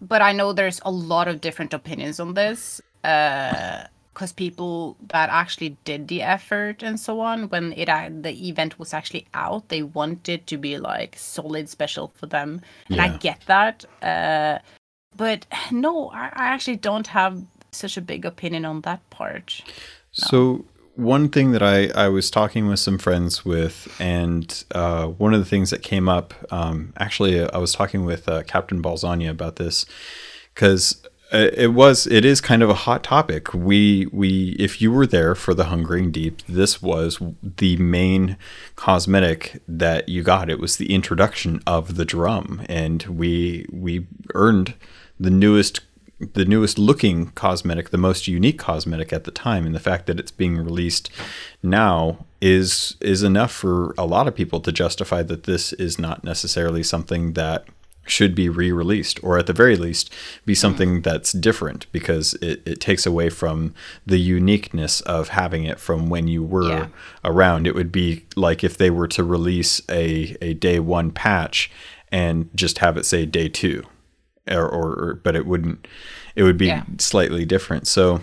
But I know there's a lot of different opinions on this. Because people that actually did the effort and so on, when the event was actually out, they wanted to be like solid special for them, and I get that. But no, I actually don't have such a big opinion on that part. No. So one thing that I was talking with some friends with, and one of the things that came up, actually, I was talking with Captain Balzania about this, because it is kind of a hot topic. We if you were there for the Hungering Deep, this was the main cosmetic that you got. It was the introduction of the drum, and we earned the newest looking cosmetic, the most unique cosmetic at the time. And the fact that it's being released now is enough for a lot of people to justify that this is not necessarily something that should be re-released, or at the very least be something that's different, because it takes away from the uniqueness of having it from when you were around. It would be like if they were to release a day one patch and just have it say day two, or but it would be slightly different. So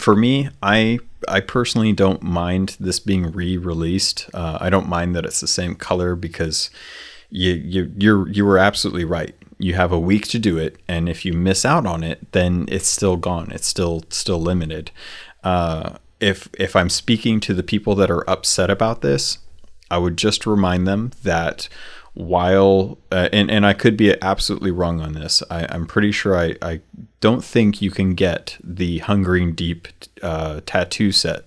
for me, I personally don't mind this being re-released. I don't mind that it's the same color, because you were absolutely right. You have a week to do it, and if you miss out on it, then it's still gone. It's still limited. If I'm speaking to the people that are upset about this, I would just remind them that while and I could be absolutely wrong on this, I'm pretty sure I don't think you can get the Hungering Deep tattoo set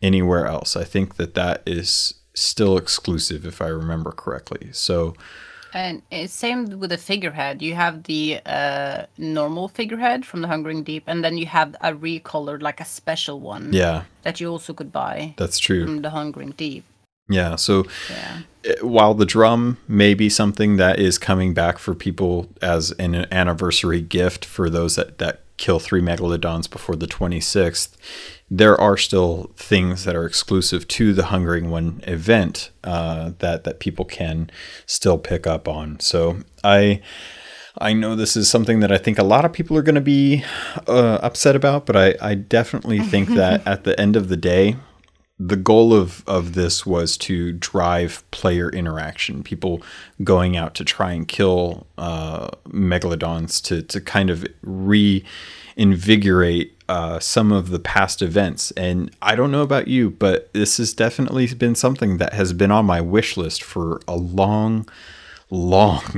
anywhere else. I think that is still exclusive, if I remember correctly. So, and it's same with the figurehead. You have the normal figurehead from the Hungering Deep, and then you have a recolored, like a special one. Yeah, that you also could buy. That's true. From the Hungering Deep. Yeah. So, while the drum may be something that is coming back for people as an anniversary gift for those that kill 3 megalodons before the 26th, there are still things that are exclusive to the Hungering One event that people can still pick up on. So I know this is something that I think a lot of people are going to be upset about, but I definitely think that at the end of the day, the goal of this was to drive player interaction, people going out to try and kill megalodons to kind of reinvigorate some of the past events. And I don't know about you, but this has definitely been something that has been on my wish list for a long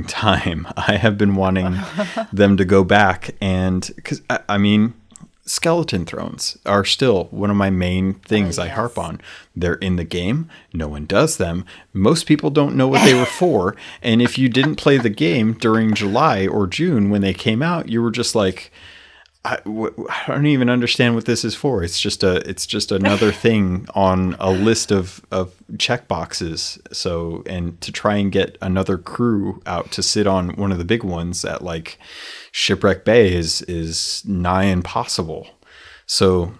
time. I have been wanting them to go back, and because I mean, skeleton thrones are still one of my main things. I harp on. They're in the game. No one does them. Most people don't know what they were for. And if you didn't play the game during July or June when they came out, you were just like, I don't even understand what this is for. It's just another thing on a list of checkboxes. So, and to try and get another crew out to sit on one of the big ones at like Shipwreck Bay is nigh impossible. So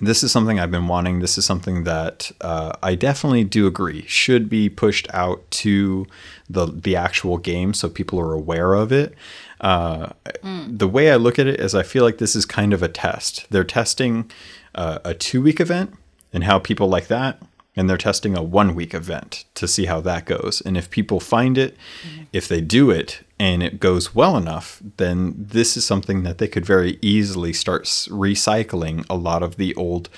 this is something I've been wanting. This is something that I definitely do agree should be pushed out to the actual game so people are aware of it. The way I look at it is I feel like this is kind of a test. They're testing a 2-week event and how people like that, and they're testing a 1-week event to see how that goes. And if people find it, if they do it and it goes well enough, then this is something that they could very easily start recycling a lot of the old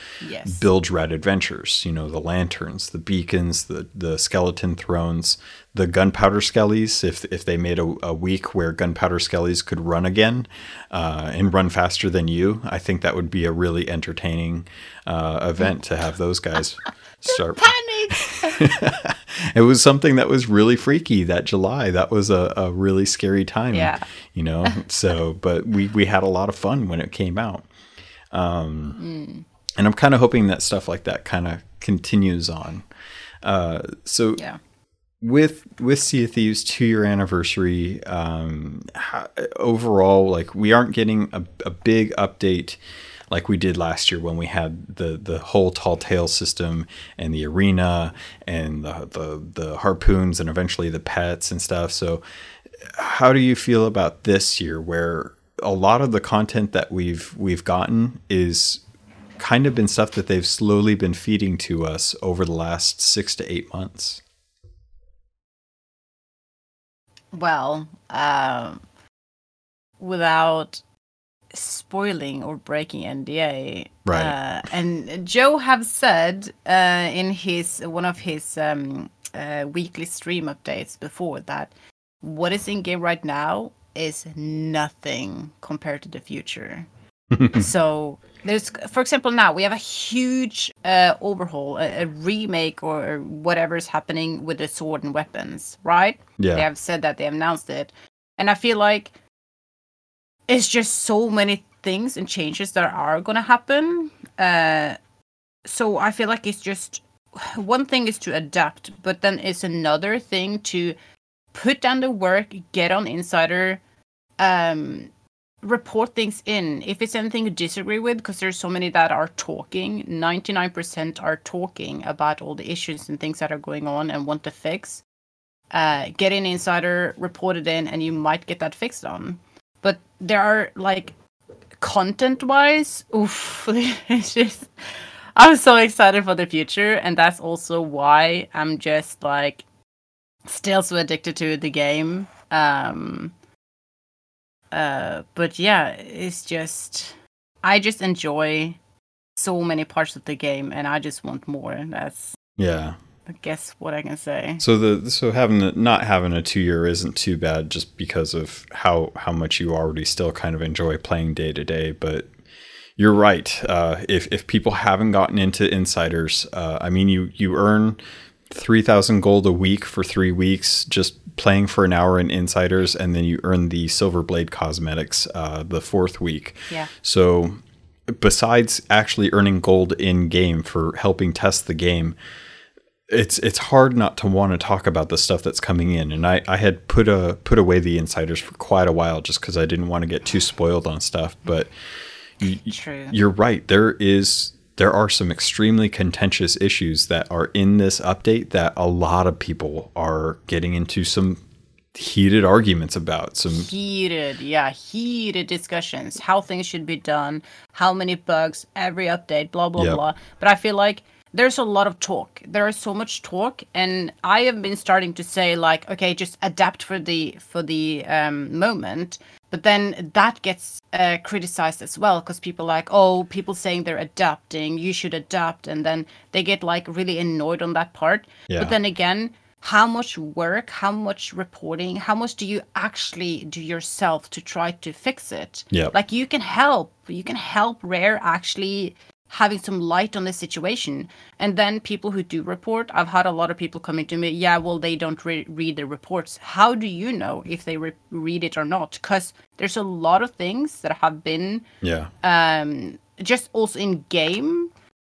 Bilge Rat adventures. You know, the lanterns, the beacons, the skeleton thrones, the Gunpowder Skellies. If they made a week where Gunpowder Skellies could run again and run faster than you, I think that would be a really entertaining event to have those guys. Panic. It was something that was really freaky that July. That was a really scary time, you know? So, but we had a lot of fun when it came out. And I'm kind of hoping that stuff like that kind of continues on. With Sea of Thieves 2-year anniversary, overall, like we aren't getting a big update like we did last year when we had the whole Tall Tale system and the arena and the harpoons and eventually the pets and stuff. So how do you feel about this year where a lot of the content that we've gotten is kind of been stuff that they've slowly been feeding to us over the last 6 to 8 months? Well, without spoiling or breaking NDA, right? And Joe have said in one of his weekly stream updates before that what is in game right now is nothing compared to the future. So there's, for example, now we have a huge overhaul, a remake or whatever is happening with the sword and weapons, right? Yeah, they have said that, they announced it, and I feel like it's just so many things and changes that are going to happen. So I feel like it's just one thing is to adapt, but then it's another thing to put down the work, get on Insider, report things in. If it's anything you disagree with, because there's so many that are talking, 99% are talking about all the issues and things that are going on and want to fix. Get in Insider, report it in, and you might get that fixed on. But there are, like, content-wise, it's just, I'm so excited for the future, and that's also why I'm just, like, still so addicted to the game. But yeah, it's just, I just enjoy so many parts of the game, and I just want more, and that's... Yeah. I guess what I can say. So having a 2-year isn't too bad, just because of how much you already still kind of enjoy playing day to day. But you're right. If people haven't gotten into Insiders, I mean, you earn 3,000 gold a week for 3 weeks just playing for an hour in Insiders, and then you earn the Silverblade cosmetics the fourth week. Yeah. So besides actually earning gold in game for helping test the game, it's hard not to want to talk about the stuff that's coming in. And I had put away the Insiders for quite a while just because I didn't want to get too spoiled on stuff. But you're right. There are some extremely contentious issues that are in this update that a lot of people are getting into some heated arguments about. Heated discussions, how things should be done, how many bugs, every update, blah, blah, blah. But I feel like there's a lot of talk. There is so much talk, and I have been starting to say, like, okay, just adapt for the moment. But then that gets criticized as well, because people like, oh, people saying they're adapting, you should adapt, and then they get like really annoyed on that part. Yeah. But then again, how much work, how much reporting, how much do you actually do yourself to try to fix it? Yep. Like, you can help Rare actually having some light on the situation. And then people who do report, I've had a lot of people coming to me, yeah, well, they don't read the reports. How do you know if they read it or not? Because there's a lot of things that have been just also in game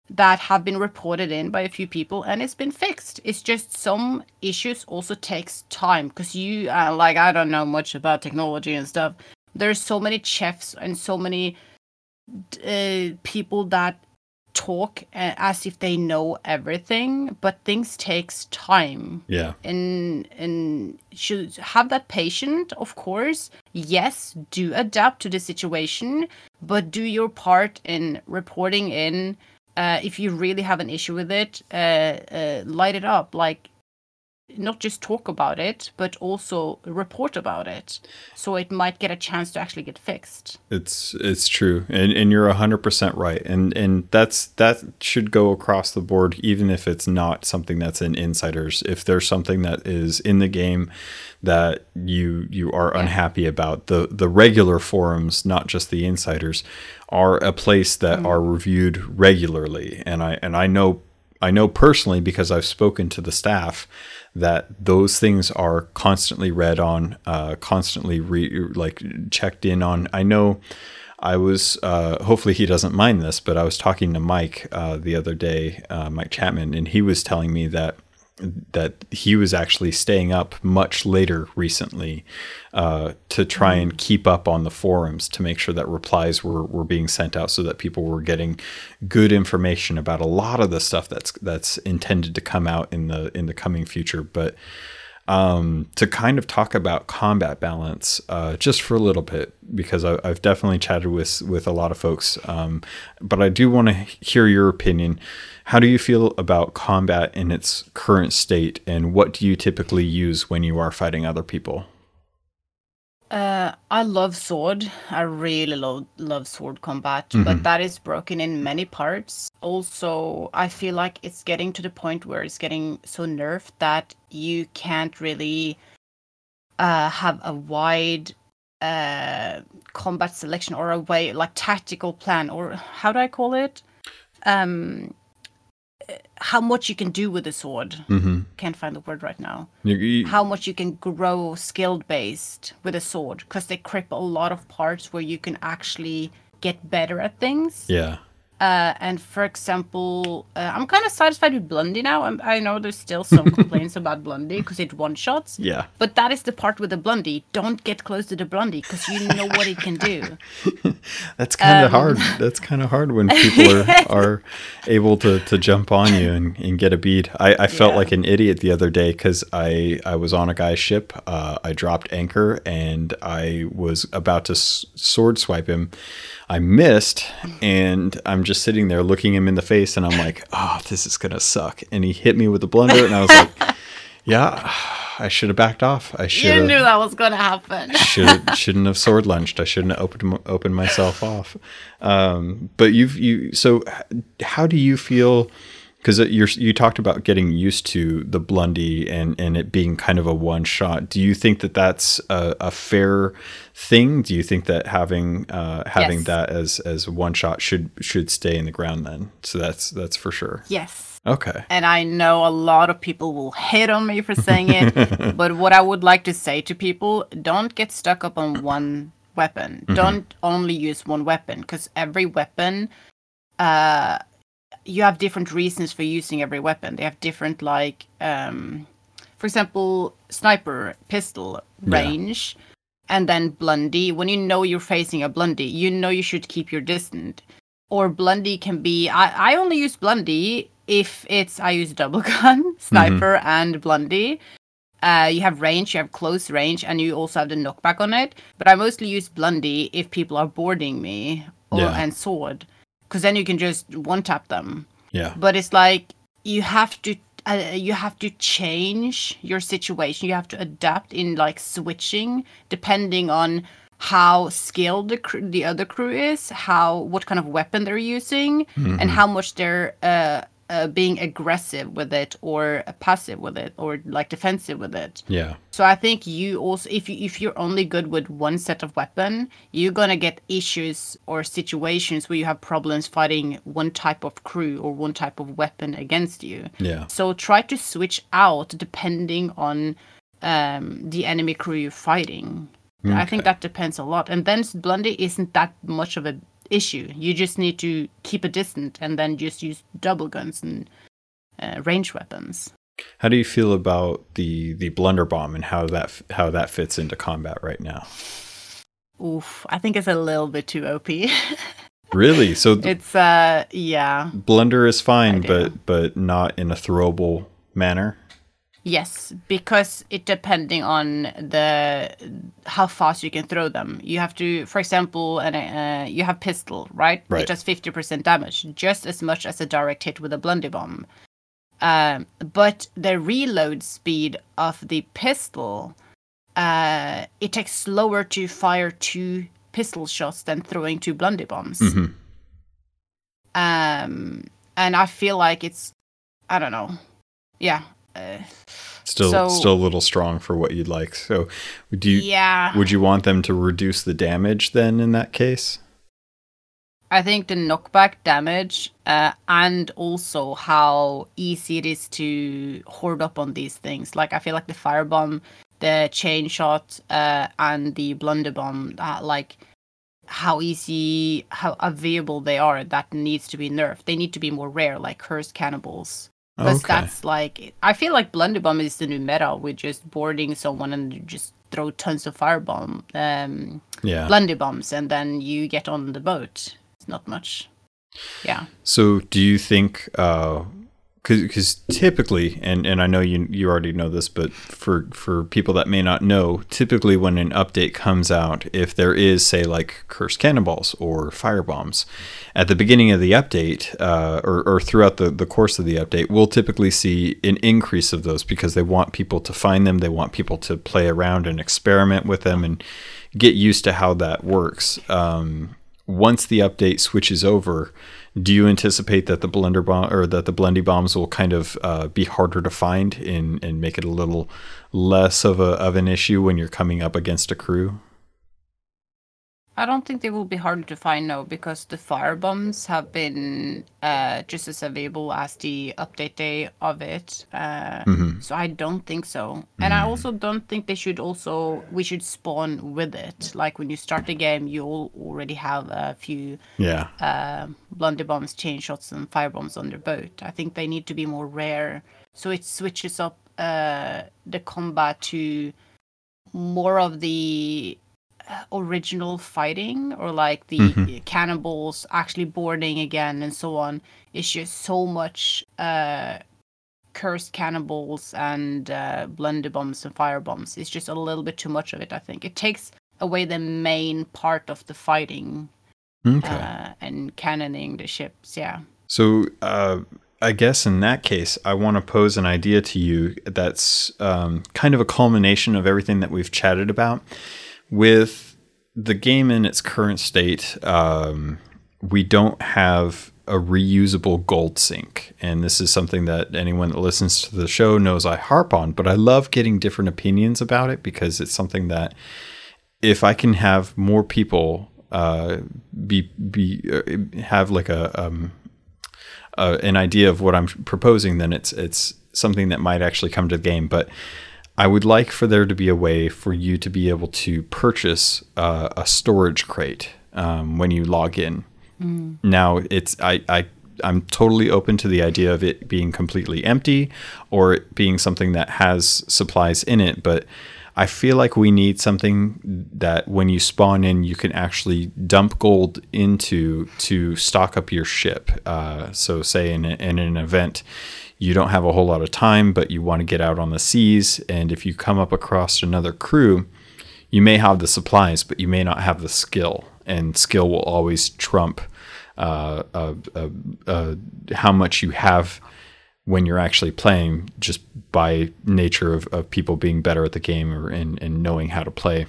that have been reported in by a few people, and it's been fixed. It's just some issues also takes time, because you like, I don't know much about technology and stuff. There's so many chefs and so many people that talk as if they know everything, but things takes time. Yeah. And should have that patience, of course. Yes, do adapt to the situation, but do your part in reporting in. If you really have an issue with it, light it up. Like, not just talk about it, but also report about it, so it might get a chance to actually get fixed. It's true, and you're 100% right, and that should go across the board, even if it's not something that's in insiders. If there's something that is in the game that you are unhappy about, the regular forums, not just the insiders, are a place that are reviewed regularly. And I know personally, because I've spoken to the staff, that those things are constantly read on, constantly checked in on. I know I was, hopefully he doesn't mind this, but I was talking to Mike the other day, Mike Chapman, and he was telling me that he was actually staying up much later recently to try and keep up on the forums, to make sure that replies were being sent out, so that people were getting good information about a lot of the stuff that's intended to come out in the coming future. But to kind of talk about combat balance just for a little bit, because I've definitely chatted with a lot of folks, but I do want to hear your opinion. How do you feel about combat in its current state, and what do you typically use when you are fighting other people? I love sword. I really love sword combat, but that is broken in many parts. Also, I feel like it's getting to the point where it's getting so nerfed that you can't really have a wide combat selection, or a way, like, tactical plan, or how do I call it? How much you can do with a sword. Can't find the word right now. How much you can grow skilled based with a sword, because they cripple a lot of parts where you can actually get better at things. Yeah. And for example, I'm kind of satisfied with Blondie now. I know there's still some complaints about Blondie because it one-shots. Yeah. But that is the part with the Blondie. Don't get close to the Blondie, because you know what it can do. That's kind of hard. That's kind of hard when people are able to jump on you and get a bead. I felt like an idiot the other day, because I was on a guy's ship. I dropped anchor, and I was about to sword swipe him. I missed, and I'm just sitting there looking him in the face, and I'm like, oh, this is gonna suck. And he hit me with a blunder, and I was like, yeah, I should have backed off. You knew that was gonna happen. Shouldn't have sword lunged. I shouldn't have opened myself off. But so how do you feel? Because you talked about getting used to the Blondie and it being kind of a one shot. Do you think that that's a fair thing? Do you think that having that as one shot should stay in the ground then? So that's for sure. Yes. Okay. And I know a lot of people will hate on me for saying it, but what I would like to say to people: don't get stuck up on one weapon. Mm-hmm. Don't only use one weapon, because every weapon. You have different reasons for using every weapon. They have different, like, for example, sniper, pistol range, and then Blondie. When you know you're facing a Blondie, you know you should keep your distance. Or Blondie can be... I only use Blondie if it's... I use double gun, sniper, and Blondie. You have range, you have close range, and you also have the knockback on it. But I mostly use Blondie if people are boarding me, and sword. Because then you can just one-tap them. Yeah. But it's like you have to change your situation. You have to adapt in like switching depending on how skilled the other crew is, what kind of weapon they're using, and how much they're being aggressive with it or passive with it or like defensive with it. Yeah. So I think you also, if you're only good with one set of weapon, you're gonna get issues or situations where you have problems fighting one type of crew or one type of weapon against you. Yeah. So try to switch out depending on the enemy crew you're fighting. Okay. I think that depends a lot. And then Blondie isn't that much of an issue. You just need to keep a distance and then just use double guns and range weapons. How do you feel about the blunderbomb and how that fits into combat right now? Oof, I think it's a little bit too OP. Really? So it's yeah. Blunder is fine, but not in a throwable manner. Yes, because it depending on how fast you can throw them. You have to, for example, you have pistol, right? It does 50% damage, just as much as a direct hit with a blunderbomb. But the reload speed of the pistol, it takes slower to fire 2 pistol shots than throwing 2 blunderbombs. Mm-hmm. And I feel like it's, I don't know, yeah. Still a little strong for what you'd like. So would you want them to reduce the damage then in that case? I think the knockback damage and also how easy it is to hoard up on these things. Like I feel like the firebomb, the chain shot and the blunderbomb, like how easy, how available they are, that needs to be nerfed. They need to be more rare, like cursed cannibals. Because that's like, I feel like blunderbomb is the new meta. We're just boarding someone and just throw tons of firebomb, blunderbombs, and then you get on the boat. It's not much. Yeah. So do you think, because typically, and I know you already know this, but for people that may not know, typically when an update comes out, if there is, say, like cursed cannonballs or firebombs, at the beginning of the update or throughout the course of the update, we'll typically see an increase of those because they want people to find them. They want people to play around and experiment with them and get used to how that works. Once the update switches over, do you anticipate that the blunderbomb or that the blendy bombs will kind of be harder to find and make it a little less of an issue when you're coming up against a crew? I don't think they will be harder to find, no, because the firebombs have been just as available as the update day of it. So I don't think so. And I also don't think we should spawn with it. Like when you start the game, you'll already have a few blunderbombs, chain shots, and firebombs on their boat. I think they need to be more rare. So it switches up the combat to more of the original fighting, or like the cannibals actually boarding again and so on. It's just so much cursed cannibals and blunderbombs and firebombs. It's just a little bit too much of it, I think. It takes away the main part of the fighting and cannoning the ships, yeah. So I guess in that case, I want to pose an idea to you that's kind of a culmination of everything that we've chatted about. With the game in its current state, we don't have a reusable gold sink. And this is something that anyone that listens to the show knows I harp on, but I love getting different opinions about it because it's something that if I can have more people have like an idea of what I'm proposing, then it's something that might actually come to the game. But I would like for there to be a way for you to be able to purchase a storage crate when you log in. Now, I'm totally open to the idea of it being completely empty or it being something that has supplies in it, but I feel like we need something that when you spawn in, you can actually dump gold into to stock up your ship. So say in an event, you don't have a whole lot of time, but you want to get out on the seas. And if you come up across another crew, you may have the supplies, but you may not have the skill. And skill will always trump how much you have when you're actually playing, just by nature of people being better at the game or and knowing how to play.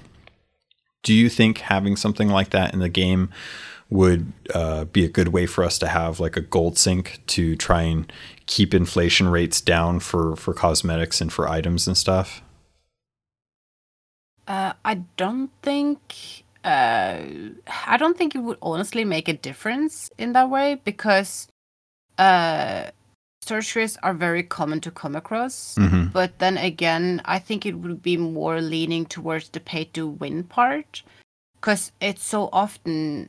Do you think having something like that in the game would be a good way for us to have like a gold sink to try and keep inflation rates down for cosmetics and for items and stuff? I don't think it would honestly make a difference in that way, because sorceries are very common to come across. Mm-hmm. But then again, I think it would be more leaning towards the pay-to-win part, because it's so often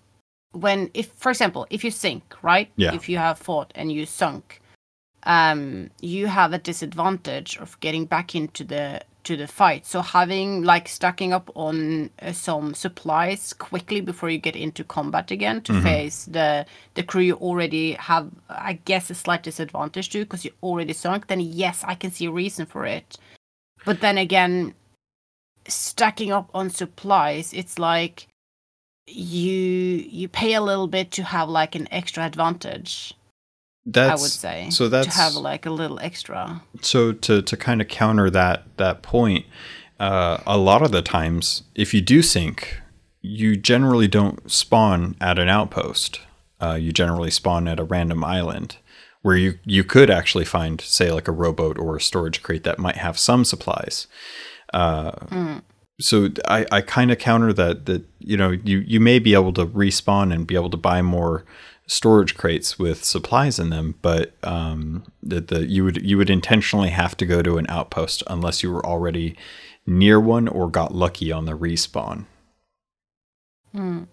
when, if, for example, if you sink, right? Yeah. If you have fought and you sunk, you have a disadvantage of getting back into the fight. So having like stacking up on some supplies quickly before you get into combat again to mm-hmm. face the crew you already have, I guess, a slight disadvantage to, because you already sunk, then yes, I can see a reason for it. But then again, stacking up on supplies, it's like you pay a little bit to have like an extra advantage. That's, I would say, so that's, to have like a little extra. So to kind of counter that point, a lot of the times, if you do sink, you generally don't spawn at an outpost. You generally spawn at a random island where you could actually find, say, like a rowboat or a storage crate that might have some supplies. So I kind of counter that you know, you may be able to respawn and be able to buy more storage crates with supplies in them, but you would intentionally have to go to an outpost unless you were already near one or got lucky on the respawn. The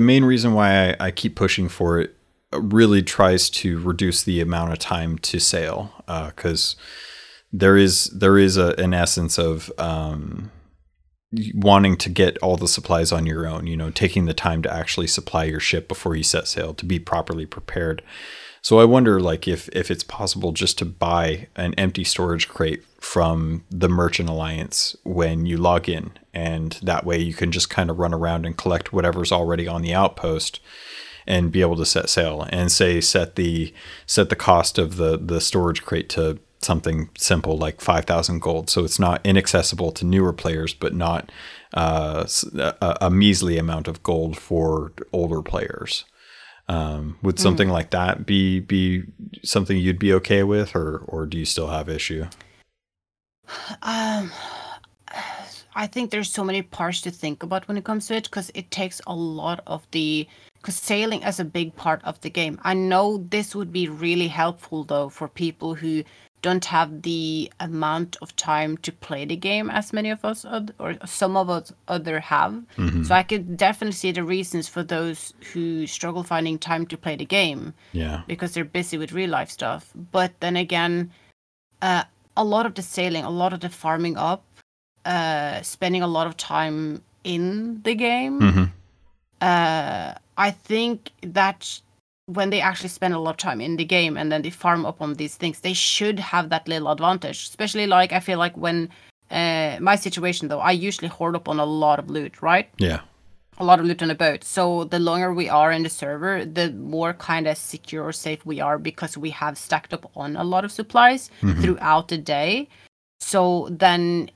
main reason why I keep pushing for it really tries to reduce the amount of time to sale, because there is an essence of wanting to get all the supplies on your own, you know, taking the time to actually supply your ship before you set sail to be properly prepared. So I wonder, like, if it's possible just to buy an empty storage crate from the Merchant Alliance when you log in, and that way you can just kind of run around and collect whatever's already on the outpost and be able to set sail, and say set the cost of the storage crate to something simple like 5,000 gold, so it's not inaccessible to newer players, but not a measly amount of gold for older players. Would something like that be something you'd be okay with, or do you still have issue? I think there's so many parts to think about when it comes to it, because it takes a lot of because sailing is a big part of the game. I know this would be really helpful though for people who don't have the amount of time to play the game as many of us or some of us other have. Mm-hmm. So I could definitely see the reasons for those who struggle finding time to play the game. Yeah, because they're busy with real life stuff. But then again, a lot of the sailing, a lot of the farming up, spending a lot of time in the game. Mm-hmm. I think that when they actually spend a lot of time in the game and then they farm up on these things, they should have that little advantage. Especially, like, I feel like when my situation though, I usually hoard up on a lot of loot, right? Yeah. A lot of loot on a boat. So the longer we are in the server, the more kind of secure or safe we are, because we have stacked up on a lot of supplies mm-hmm. throughout the day. So then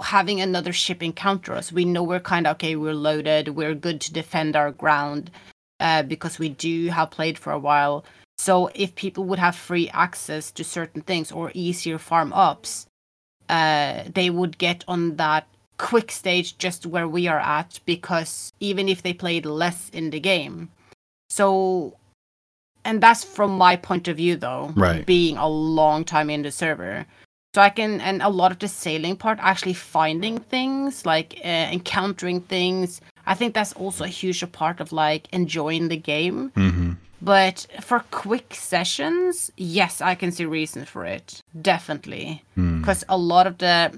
having another ship encounter us, we know we're kind of okay, we're loaded, we're good to defend our ground, because we do have played for a while. So if people would have free access to certain things or easier farm ups, they would get on that quick stage just where we are at, because even if they played less in the game. So, and that's from my point of view though, right, being a long time in the server. So I can, and a lot of the sailing part, actually finding things, like encountering things, I think that's also a huge part of like enjoying the game. Mm-hmm. But for quick sessions, yes, I can see reasons for it, definitely. Because a lot of the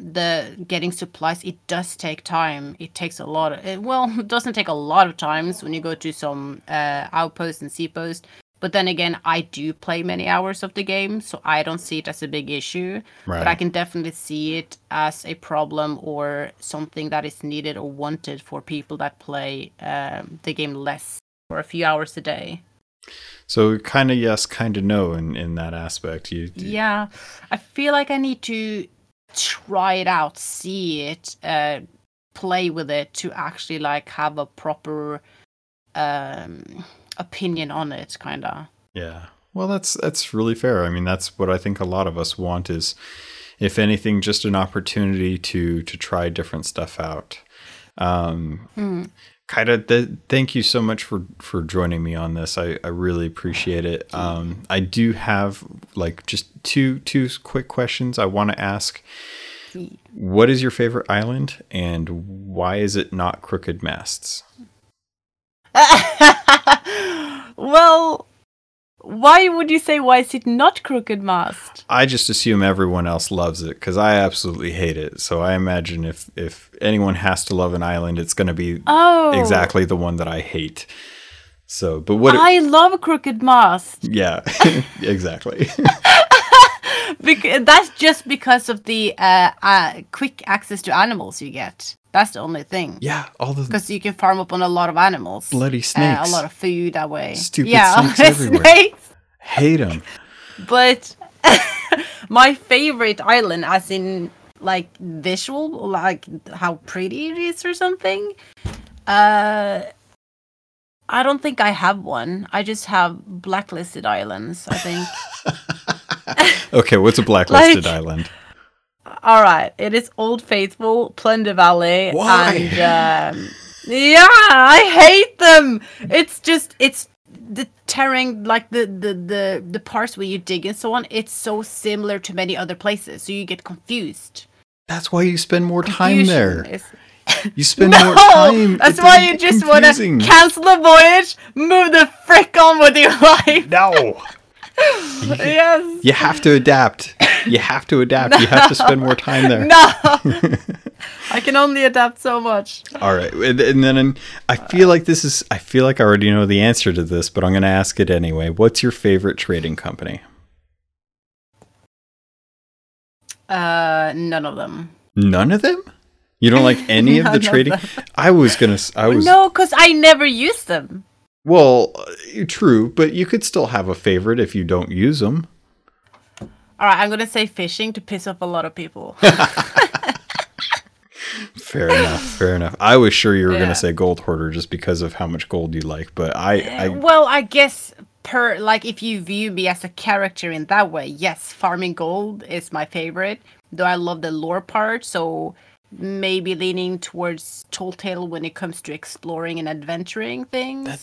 getting supplies, it does take time. It takes a lot of, it doesn't take a lot of times when you go to some outpost and seapost, But then again, I do play many hours of the game, so I don't see it as a big issue. Right. But I can definitely see it as a problem or something that is needed or wanted for people that play the game less or a few hours a day. So kind of yes, kind of no in that aspect. Yeah, I feel like I need to try it out, see it, play with it to actually like have a proper... opinion on it, kind of. Yeah, well, that's really fair. I mean, that's what I think a lot of us want is, if anything, just an opportunity to try different stuff out. Kaida, thank you so much for joining me on this. I really appreciate it. I do have like just two quick questions I want to ask. What is your favorite island, and why is it not Crooked Masts? Well, why would you say why is it not Crooked Mast? I just assume everyone else loves it because I absolutely hate it. So I imagine if anyone has to love an island, it's going to be exactly the one that I hate. So, but I love Crooked Mast. Yeah, exactly. That's just because of the quick access to animals you get. That's the only thing. Yeah, because you can farm up on a lot of animals. Bloody snakes. A lot of food that way. Stupid snakes everywhere. Snakes. Hate them. But my favorite island, as in like visual, like how pretty it is or something. I don't think I have one. I just have blacklisted islands, I think. Okay, what's a blacklisted island? All right, it is Old Faithful, Plunder Valley. Why? And yeah, I hate them. It's just the terrain, like the parts where you dig and so on. It's so similar to many other places, so you get confused. That's why you spend more time there. You spend more time. That's why you just want to cancel the voyage, move the frick on with your life. No. Yes. You have to adapt. You have to spend more time there. No. I can only adapt so much. All right. And then I feel like I already know the answer to this, but I'm going to ask it anyway. What's your favorite trading company? None of them. None of them? You don't like any of the trading? No, because I never use them. Well, true, but you could still have a favorite if you don't use them. All right, I'm going to say fishing to piss off a lot of people. Fair enough. I was sure you were going to say Gold Hoarder just because of how much gold you like, but Well, I guess if you view me as a character in that way, yes, farming gold is my favorite, though I love the lore part, so... Maybe leaning towards Tall Tale when it comes to exploring and adventuring things. But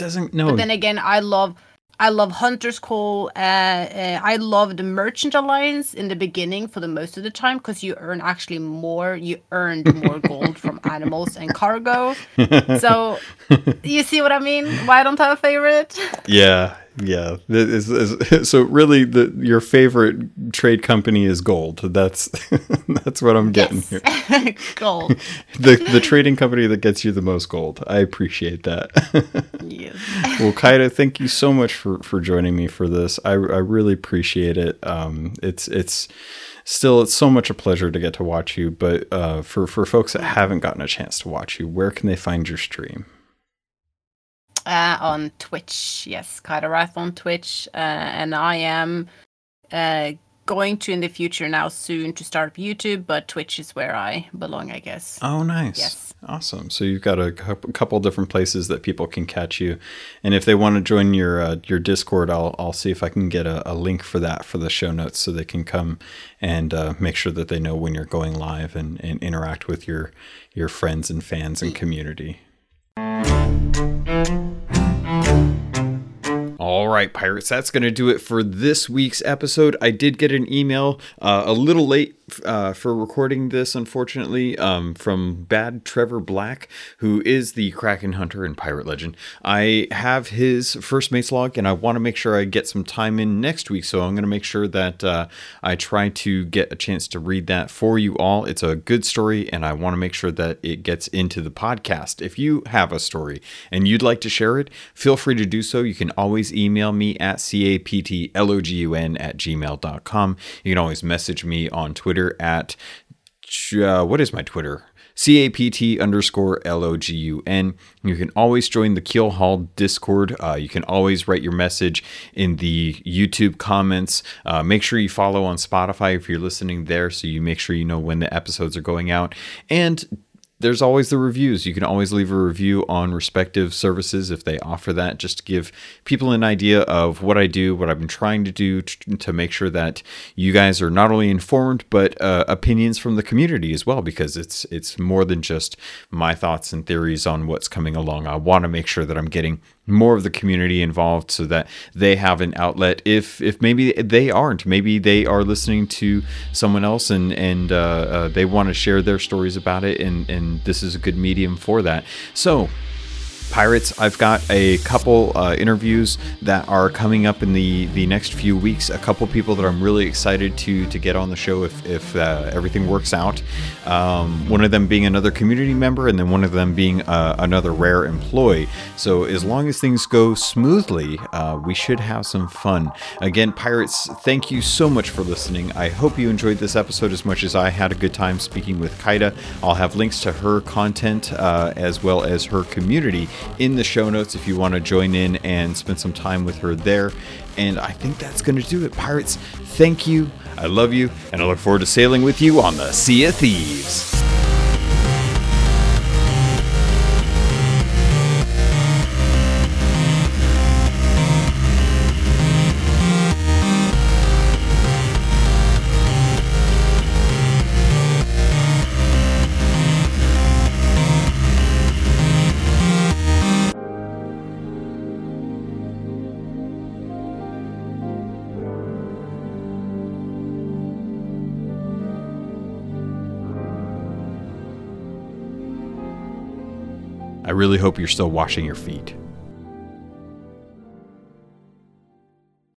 then again, I love Hunter's Call. I love the Merchant Alliance in the beginning for the most of the time because you earned more gold from animals and cargo. So you see what I mean? Why I don't have a favorite? Yeah. So really, your favorite trade company is gold. That's what I'm getting here. Gold. The trading company that gets you the most gold. I appreciate that. Yes. Well, Kaida, thank you so much for joining me for this. I really appreciate it. It's so much a pleasure to get to watch you. But for folks that haven't gotten a chance to watch you, where can they find your stream? On Twitch, yes, Kaida Wrath on Twitch, and I am going to in the future now soon to start up YouTube, but Twitch is where I belong, I guess. Oh, nice. Yes. Awesome. So you've got a couple different places that people can catch you, and if they want to join your Discord, I'll see if I can get a link for that for the show notes so they can come and make sure that they know when you're going live and interact with your friends and fans and community. All right, pirates, that's going to do it for this week's episode. I did get an email a little late for recording this, unfortunately, from Bad Trevor Black, who is the Kraken Hunter and Pirate Legend. I have his first mate's log, and I want to make sure I get some time in next week, so I'm going to make sure that I try to get a chance to read that for you all. It's a good story, and I want to make sure that it gets into the podcast. If you have a story and you'd like to share it, feel free to do so. You can always email me at captlogun@gmail.com. You can always message me on Twitter at, what is my Twitter? CAPT_LOGUN. You can always join the Keel Haul Discord. You can always write your message in the YouTube comments. Make sure you follow on Spotify if you're listening there, so you make sure you know when the episodes are going out. And there's always the reviews. You can always leave a review on respective services if they offer that, just to give people an idea of what I do, what I've been trying to do to make sure that you guys are not only informed, but opinions from the community as well, because it's more than just my thoughts and theories on what's coming along. I want to make sure that I'm getting more of the community involved so that they have an outlet. If maybe they aren't, maybe they are listening to someone else and they want to share their stories about it, and this is a good medium for that. So, pirates, I've got a couple interviews that are coming up in the next few weeks. A couple people that I'm really excited to get on the show if everything works out. One of them being another community member, and then one of them being another Rare employee. So as long as things go smoothly, we should have some fun. Again, pirates, thank you so much for listening. I hope you enjoyed this episode as much as I had a good time speaking with Kaida. I'll have links to her content as well as her community in the show notes if you want to join in and spend some time with her there. And I think that's going to do it, pirates. Thank you. I love you. And I look forward to sailing with you on the Sea of Thieves. I really hope you're still washing your feet.